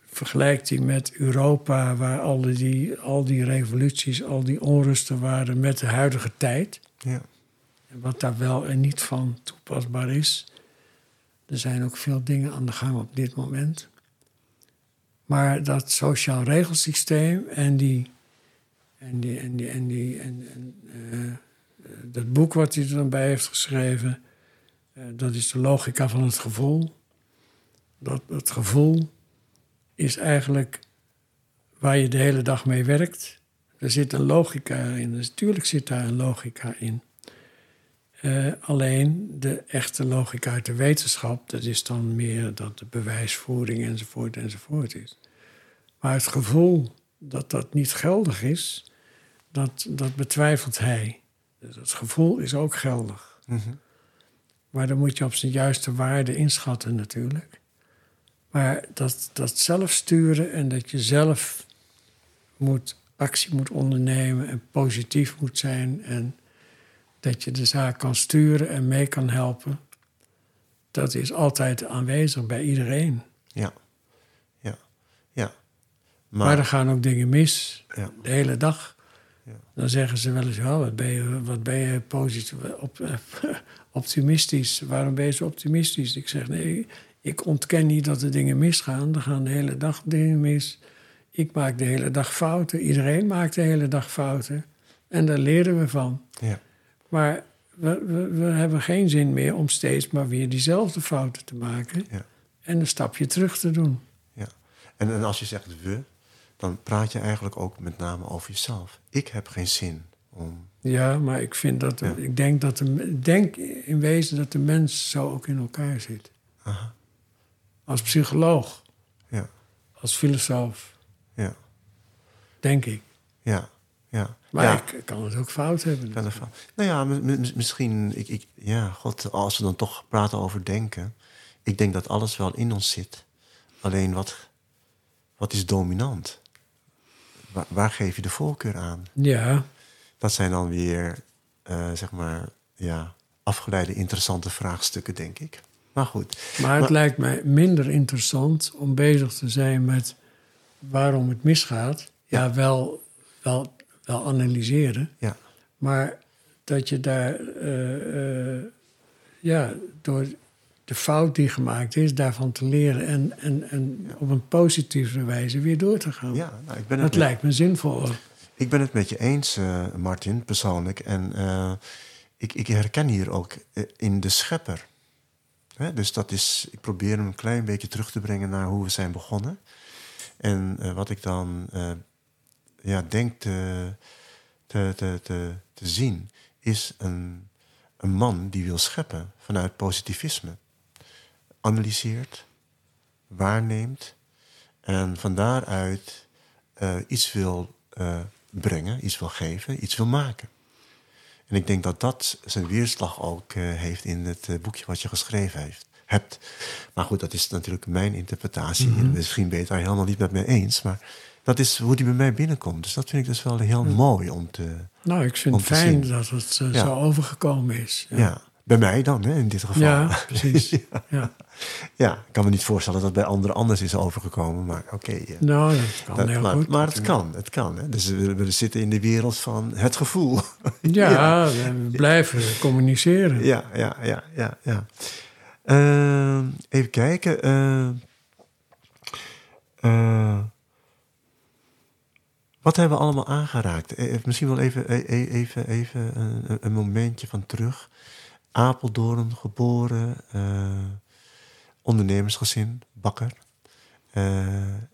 vergelijkt hij met Europa, waar al die, al die revoluties, al die onrusten waren met de huidige tijd. Ja. Wat daar wel en niet van toepasbaar is. Er zijn ook veel dingen aan de gang op dit moment. Maar dat sociaal regelsysteem en die... en, die, en, die, en, die, en, en uh, dat boek wat hij er dan bij heeft geschreven, uh, dat is de logica van het gevoel. Dat het gevoel... is eigenlijk waar je de hele dag mee werkt. Er zit een logica in. Dus natuurlijk zit daar een logica in. Uh, alleen de echte logica uit de wetenschap... dat is dan meer dat de bewijsvoering enzovoort enzovoort is. Maar het gevoel dat dat niet geldig is... dat, dat betwijfelt hij. Dus het gevoel is ook geldig. Mm-hmm. Maar dan moet je op zijn juiste waarde inschatten natuurlijk... Maar dat, dat zelf sturen en dat je zelf moet, actie moet ondernemen... en positief moet zijn en dat je de zaak kan sturen en mee kan helpen... dat is altijd aanwezig bij iedereen. Ja, ja, ja. Maar, maar er gaan ook dingen mis, ja. de hele dag. Ja. Dan zeggen ze wel eens, oh, wat ben je, wat ben je positief, op, optimistisch? Waarom ben je zo optimistisch? Ik zeg, nee... Ik ontken niet dat er dingen misgaan. Er gaan de hele dag dingen mis. Ik maak de hele dag fouten. Iedereen maakt de hele dag fouten. En daar leren we van. Ja. Maar we, we, we hebben geen zin meer om steeds maar weer diezelfde fouten te maken. Ja. En een stapje terug te doen. Ja. En, en als je zegt we, dan praat je eigenlijk ook met name over jezelf. Ik heb geen zin om... Ja, maar ik, vind dat, ja. ik denk, dat de, denk in wezen dat de mens zo ook in elkaar zit. Aha. Als psycholoog, ja. als filosoof, ja. denk ik. Ja, ja. Maar ja. ik kan het ook fout hebben. Kan fout. Nou ja, m- m- misschien... Ik, ik, ja, god, als we dan toch praten over denken... Ik denk dat alles wel in ons zit. Alleen wat, wat is dominant? Waar, waar geef je de voorkeur aan? Ja. Dat zijn dan weer, uh, zeg maar... ja, afgeleide interessante vraagstukken, denk ik. Maar goed. Maar het maar, lijkt mij minder interessant om bezig te zijn met... waarom het misgaat. Ja, ja wel... wel Wel analyseren, ja. Maar dat je daar uh, uh, ja, door de fout die gemaakt is, daarvan te leren en, en, en ja. op een positieve wijze weer door te gaan. Ja, nou, ik ben dat het lijkt me zinvol. Ik ben het met je eens, uh, Martin, persoonlijk. En uh, ik, ik herken hier ook uh, in de schepper. Hè? Dus dat is, ik probeer hem een klein beetje terug te brengen naar hoe we zijn begonnen. En uh, wat ik dan... Uh, Ja, denk te, te, te, te, te zien, is een, een man die wil scheppen vanuit positivisme. Analyseert, waarneemt en van daaruit uh, iets wil uh, brengen, iets wil geven, iets wil maken. En ik denk dat dat zijn weerslag ook uh, heeft in het uh, boekje wat je geschreven heeft, hebt. Maar goed, dat is natuurlijk mijn interpretatie. Mm-hmm. Misschien ben je het daar helemaal niet met mij eens, maar... Dat is hoe die bij mij binnenkomt. Dus dat vind ik dus wel heel mooi om te Nou, ik vind het fijn zien. dat het uh, ja. zo overgekomen is. Ja. ja, bij mij dan, hè, in dit geval. Ja, precies. ja. Ja. ja, ik kan me niet voorstellen dat het bij anderen anders is overgekomen. Maar oké. Okay, ja. Nou, dat kan dat, heel maar, goed. Maar het kan, het kan. Hè. Dus we, we zitten in de wereld van het gevoel. ja, ja, we blijven communiceren. Ja, ja, ja. ja, ja. Uh, even kijken. Uh, uh, Wat hebben we allemaal aangeraakt? Misschien wel even, even, even een, een momentje van terug. Apeldoorn, geboren, uh, ondernemersgezin, bakker. Uh,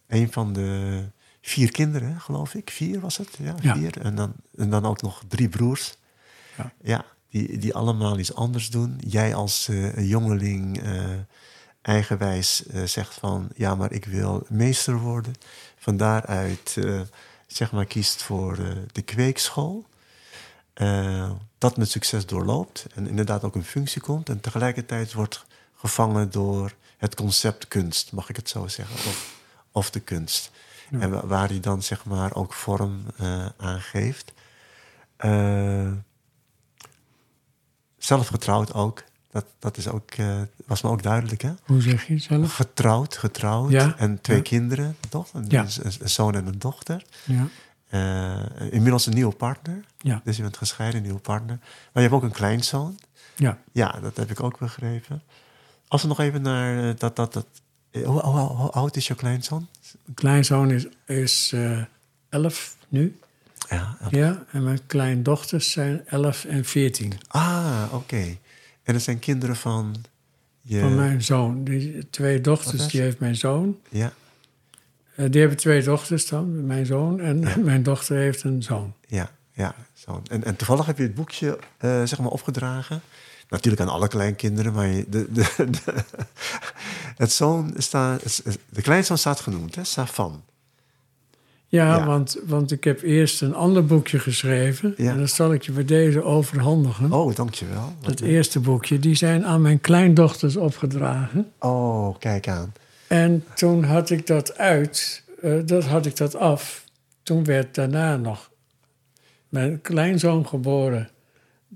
een van de vier kinderen, geloof ik. Vier was het, ja, vier. Ja. En, dan, en dan ook nog drie broers. Ja. Ja, die, die allemaal iets anders doen. Jij als uh, jongeling uh, eigenwijs uh, zegt van... ja, maar ik wil meester worden. Van daaruit... Uh, zeg maar kiest voor uh, de kweekschool, uh, dat met succes doorloopt en inderdaad ook een functie komt en tegelijkertijd wordt gevangen door het concept kunst, mag ik het zo zeggen, of, of de kunst. Ja. En wa- waar hij dan zeg maar ook vorm uh, aan geeft. Uh, zelf getrouwd ook, dat, dat is ook, uh, was me ook duidelijk, hè? Hoe zeg je zelf? Getrouwd, getrouwd. Ja. En twee ja. kinderen, toch? Een, ja. een, een zoon en een dochter. Ja. Uh, inmiddels een nieuwe partner. Ja. Dus je bent gescheiden, een nieuwe partner. Maar je hebt ook een kleinzoon. Ja. Ja, dat heb ik ook begrepen. Als we nog even naar dat... dat, dat hoe, hoe, hoe, hoe oud is jouw kleinzoon? Mijn kleinzoon is, is uh, elf nu. Ja, elf. Ja, en mijn kleindochters zijn elf en veertien. Ah, oké. Okay. En dat zijn kinderen van... Je... Van mijn zoon. Die twee dochters, die heeft mijn zoon. Ja. Uh, die hebben twee dochters dan, mijn zoon. En ja. mijn dochter heeft een zoon. Ja, ja. Zoon. En, en toevallig heb je het boekje uh, zeg maar opgedragen. Natuurlijk aan alle kleinkinderen, maar je, de, de, de, het zoon staat, de kleinzoon staat genoemd, hè? Savann. Ja, ja. Want, want ik heb eerst een ander boekje geschreven. Ja. En dat zal ik je bij deze overhandigen. Oh, dankjewel. Dat ja. eerste boekje, die zijn aan mijn kleindochters opgedragen. Oh, kijk aan. En toen had ik dat uit, uh, dat had ik dat af. Toen werd daarna nog mijn kleinzoon geboren.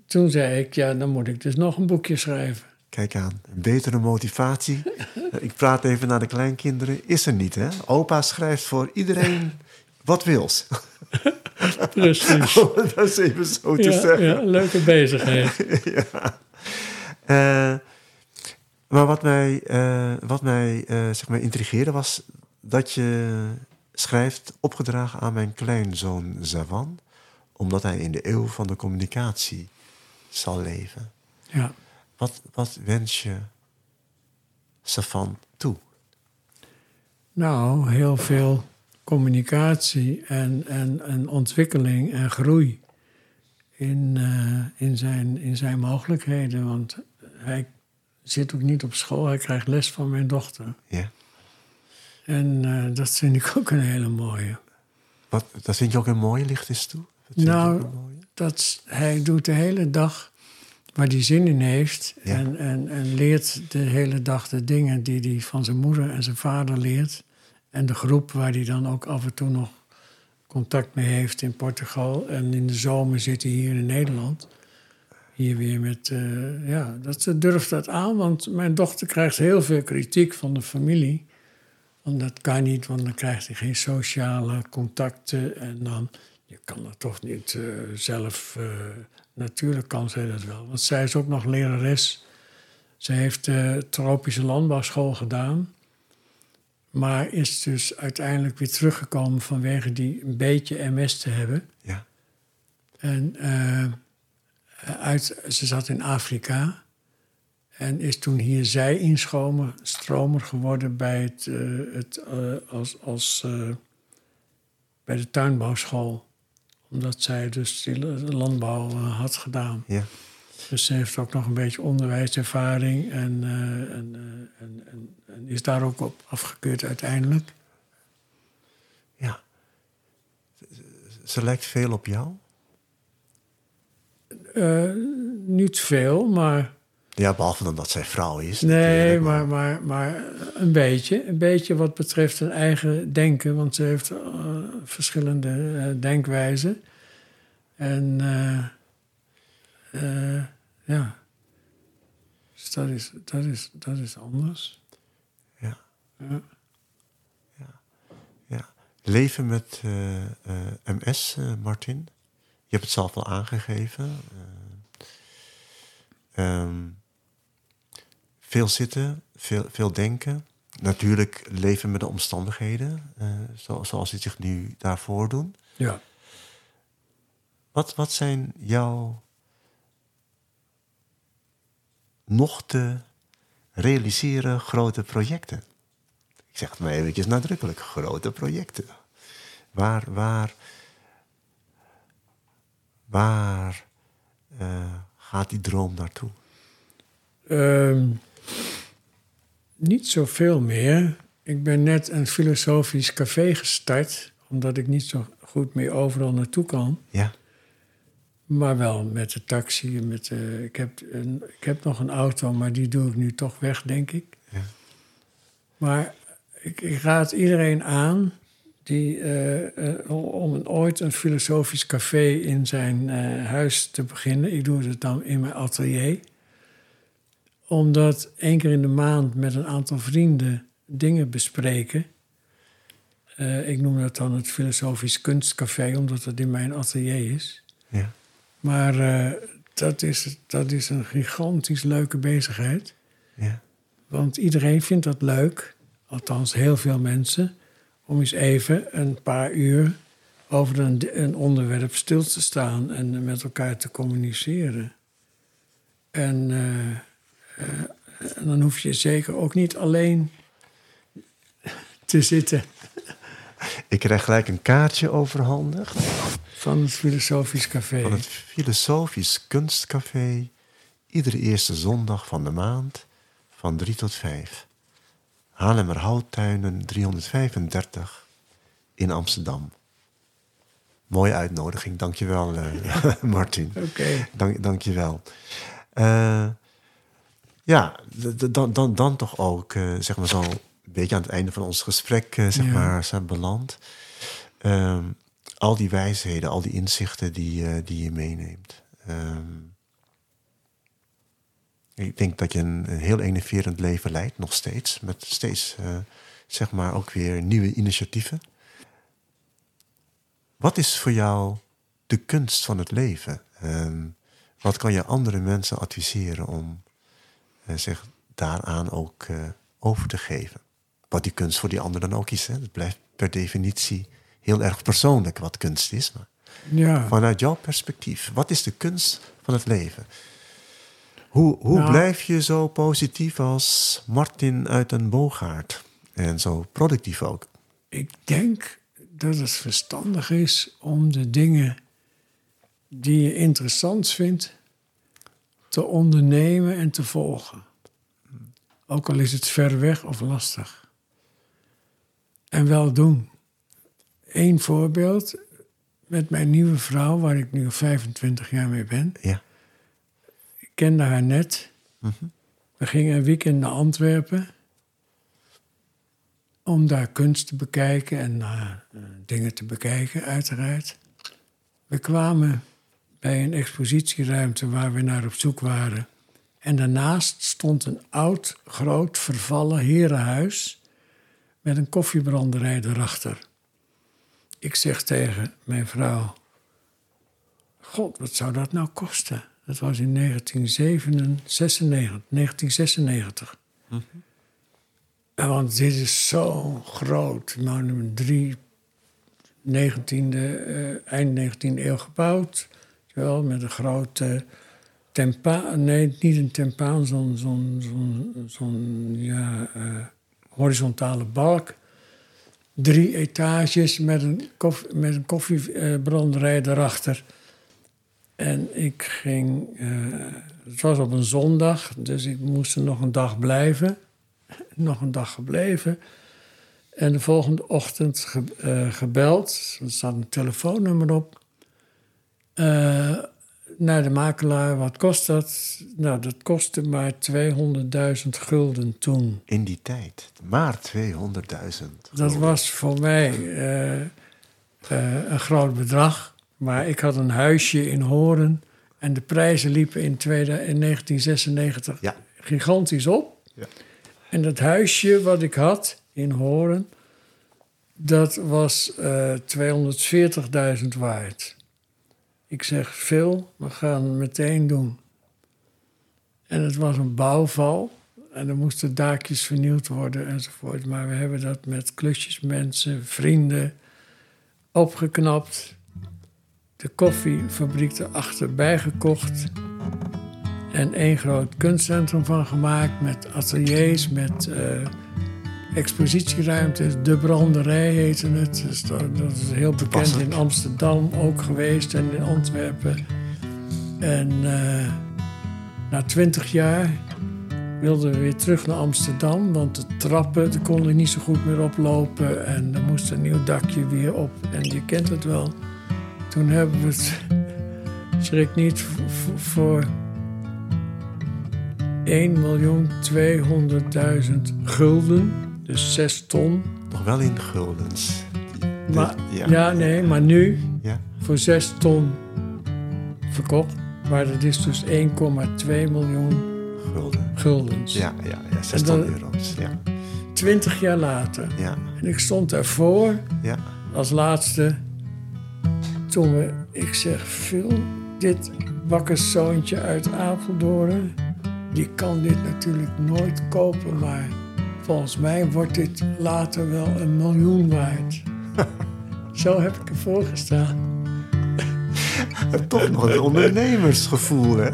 Toen zei ik, ja, dan moet ik dus nog een boekje schrijven. Kijk aan, een betere motivatie. Ik praat even naar de kleinkinderen. Is er niet, hè? Opa schrijft voor iedereen... Wat wils? Precies. Om het eens even zo te ja, zeggen. Ja, leuke bezigheid. ja. uh, maar wat mij, uh, wat mij uh, zeg maar intrigeerde was... dat je schrijft opgedragen aan mijn kleinzoon Savann... omdat hij in de eeuw van de communicatie zal leven. Ja. Wat, wat wens je Savann toe? Nou, heel veel... communicatie en, en, en ontwikkeling en groei in, uh, in, zijn, in zijn mogelijkheden. Want hij zit ook niet op school, hij krijgt les van mijn dochter. Ja. En uh, dat vind ik ook een hele mooie. Wat, dat vind je ook een mooie licht is toe? Dat nou, dat, hij doet de hele dag waar hij zin in heeft. Ja. En, en, en leert de hele dag de dingen die hij van zijn moeder en zijn vader leert. En de groep waar hij dan ook af en toe nog contact mee heeft in Portugal. En in de zomer zit hij hier in Nederland. Hier weer met... Uh, ja, dat, ze durft dat aan, want mijn dochter krijgt heel veel kritiek van de familie. Want dat kan niet, want dan krijgt hij geen sociale contacten. En dan, je kan dat toch niet uh, zelf... Uh, natuurlijk kan zij dat wel, want zij is ook nog lerares. Zij heeft de tropische landbouwschool gedaan. Maar is dus uiteindelijk weer teruggekomen vanwege die een beetje M S te hebben. Ja. En uh, uit, ze zat in Afrika en is toen hier zij instromer stromer geworden bij, het, uh, het, uh, als, als, uh, bij de tuinbouwschool. Omdat zij dus de landbouw uh, had gedaan. Ja. Dus ze heeft ook nog een beetje onderwijservaring en, uh, en, uh, en, en, en is daar ook op afgekeurd uiteindelijk. Ja. Ze lijkt veel op jou? Uh, niet veel, maar... Ja, behalve dan dat zij vrouw is. Nee, maar, maar, maar een beetje. Een beetje wat betreft haar eigen denken. Want ze heeft uh, verschillende uh, denkwijzen. En uh, uh, ja, dus dat is, dat is, dat is anders. Ja. Ja. Ja. Ja. Leven met uh, uh, M S, uh, Martin. Je hebt het zelf al aangegeven. Uh, um, Veel zitten, veel, veel denken. Natuurlijk leven met de omstandigheden, uh, zoals die zich nu daarvoor doen. Ja. Wat, wat zijn jouw nog te realiseren grote projecten? Ik zeg het maar eventjes nadrukkelijk, grote projecten. Waar, waar, waar uh, gaat die droom naartoe? Um. Niet zoveel meer. Ik ben net een filosofisch café gestart, omdat ik niet zo goed meer overal naartoe kan. Ja. Maar wel met de taxi. Met de, ik, heb een, ik heb nog een auto, maar die doe ik nu toch weg, denk ik. Ja. Maar ik, ik raad iedereen aan die, uh, om ooit een filosofisch café in zijn uh, huis te beginnen. Ik doe het dan in mijn atelier. Omdat één keer in de maand met een aantal vrienden dingen bespreken. Uh, ik noem dat dan het Filosofisch Kunstcafé, omdat dat in mijn atelier is. Ja. Maar uh, dat is, dat is een gigantisch leuke bezigheid. Ja. Want iedereen vindt dat leuk, althans heel veel mensen, om eens even een paar uur over een, een onderwerp stil te staan en met elkaar te communiceren. En... Uh, Uh, en dan hoef je zeker ook niet alleen te zitten. Ik krijg gelijk een kaartje overhandigd. Van het Filosofisch Café. Van het Filosofisch Kunstcafé. Iedere eerste zondag van de maand van drie tot vijf. Haarlemmerhouttuinen driehonderdvijfendertig in Amsterdam. Mooie uitnodiging. Dank je wel, uh, ja. Martin. Oké. Okay. Dank, dank je wel. Uh, Ja, dan, dan, dan toch ook, uh, zeg maar, zo een beetje aan het einde van ons gesprek, uh, zeg ja. maar, zijn beland. Um, al die wijsheden, al die inzichten die, uh, die je meeneemt. Um, ik denk dat je een, een heel enerverend leven leidt, nog steeds. Met steeds, uh, zeg maar, ook weer nieuwe initiatieven. Wat is voor jou de kunst van het leven? Um, wat kan je andere mensen adviseren om... en zich daaraan ook uh, over te geven. Wat die kunst voor die ander dan ook is. Hè? Het blijft per definitie heel erg persoonlijk wat kunst is. Maar ja. Vanuit jouw perspectief, wat is de kunst van het leven? Hoe, hoe nou. Blijf je zo positief als Martin uit den Boogaard? En zo productief ook? Ik denk dat het verstandig is om de dingen die je interessant vindt... te ondernemen en te volgen. Ook al is het ver weg of lastig. En wel doen. Eén voorbeeld. met mijn nieuwe vrouw, waar ik nu vijfentwintig jaar mee ben. Ja. Ik kende haar net. Mm-hmm. We gingen een weekend naar Antwerpen om daar kunst te bekijken en uh, dingen te bekijken, uiteraard. We kwamen bij een expositieruimte waar we naar op zoek waren. En daarnaast stond een oud, groot, vervallen herenhuis met een koffiebranderij erachter. Ik zeg tegen mijn vrouw, God, wat zou dat nou kosten? Dat was in negentien zesennegentig. Mm-hmm. Want dit is zo groot. Monument drie, negentiende, uh, eind negentiende eeuw gebouwd. Terwijl met een grote tempaan. Nee, niet een tempaan, zo'n, zo'n, zo'n, zo'n ja, uh, horizontale balk. Drie etages met een, koffie, met een koffiebranderij erachter. En ik ging... Uh, het was op een zondag, dus ik moest er nog een dag blijven. Nog een dag gebleven. En de volgende ochtend ge, uh, gebeld. Er staat een telefoonnummer op. Uh, naar de makelaar, wat kost dat? Nou, dat kostte maar tweehonderdduizend gulden toen. In die tijd? Maar tweehonderdduizend? Dat was voor mij uh, uh, een groot bedrag. Maar ik had een huisje in Hoorn. En de prijzen liepen in, tweede, in negentien zesennegentig ja. gigantisch op. Ja. En dat huisje wat ik had in Hoorn, dat was uh, tweehonderdveertigduizend waard. Ik zeg, Phil, we gaan het meteen doen. En het was een bouwval. En er moesten daakjes vernieuwd worden enzovoort. Maar we hebben dat met klusjesmensen, vrienden opgeknapt. De koffiefabriek erachter bijgekocht. En één groot kunstcentrum van gemaakt met ateliers, met uh, expositieruimtes. De Branderij heette het. Dus dat, dat is heel bekend in Amsterdam ook geweest en in Antwerpen. En uh, na twintig jaar wilden we weer terug naar Amsterdam, want de trappen daar konden niet zo goed meer oplopen. En er moest een nieuw dakje weer op. En je kent het wel. Toen hebben we het, schrik niet, voor... voor één miljoen tweehonderdduizend gulden, dus zes ton. Nog wel in guldens. Maar, ja. ja, nee, maar nu ja. voor zes ton verkocht. Maar dat is dus één komma twee miljoen Gulden. guldens. Ja, ja, ja zes ton euro's. Ja. twintig jaar later. Ja. En ik stond daarvoor ja. als laatste. Toen we, ik zeg, Phil, dit bakkerszoontje uit Apeldoorn, die kan dit natuurlijk nooit kopen, maar volgens mij wordt dit later wel een miljoen waard. Zo heb ik ervoor gestaan. Toch nog een ondernemersgevoel, hè?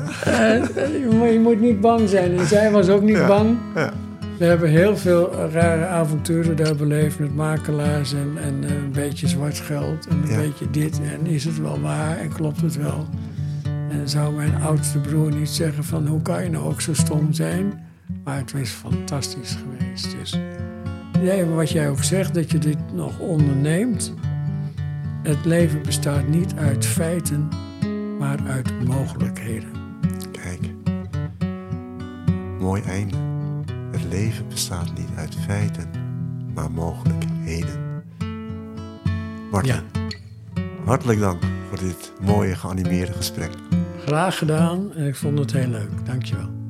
Uh, je moet niet bang zijn. En zij was ook niet ja, bang. Ja. We hebben heel veel rare avonturen daar beleefd met makelaars en, en een beetje zwart geld en een ja. beetje dit. En is het wel waar en klopt het wel? En zou mijn oudste broer niet zeggen van, hoe kan je nou ook zo stom zijn? Maar het was fantastisch geweest. Dus nee, wat jij ook zegt, dat je dit nog onderneemt. Het leven bestaat niet uit feiten, maar uit mogelijkheden. Kijk, mooi einde. Het leven bestaat niet uit feiten, maar mogelijkheden. Martin, ja. hartelijk dank voor dit mooie geanimeerde gesprek. Graag gedaan en ik vond het heel leuk. Dankjewel.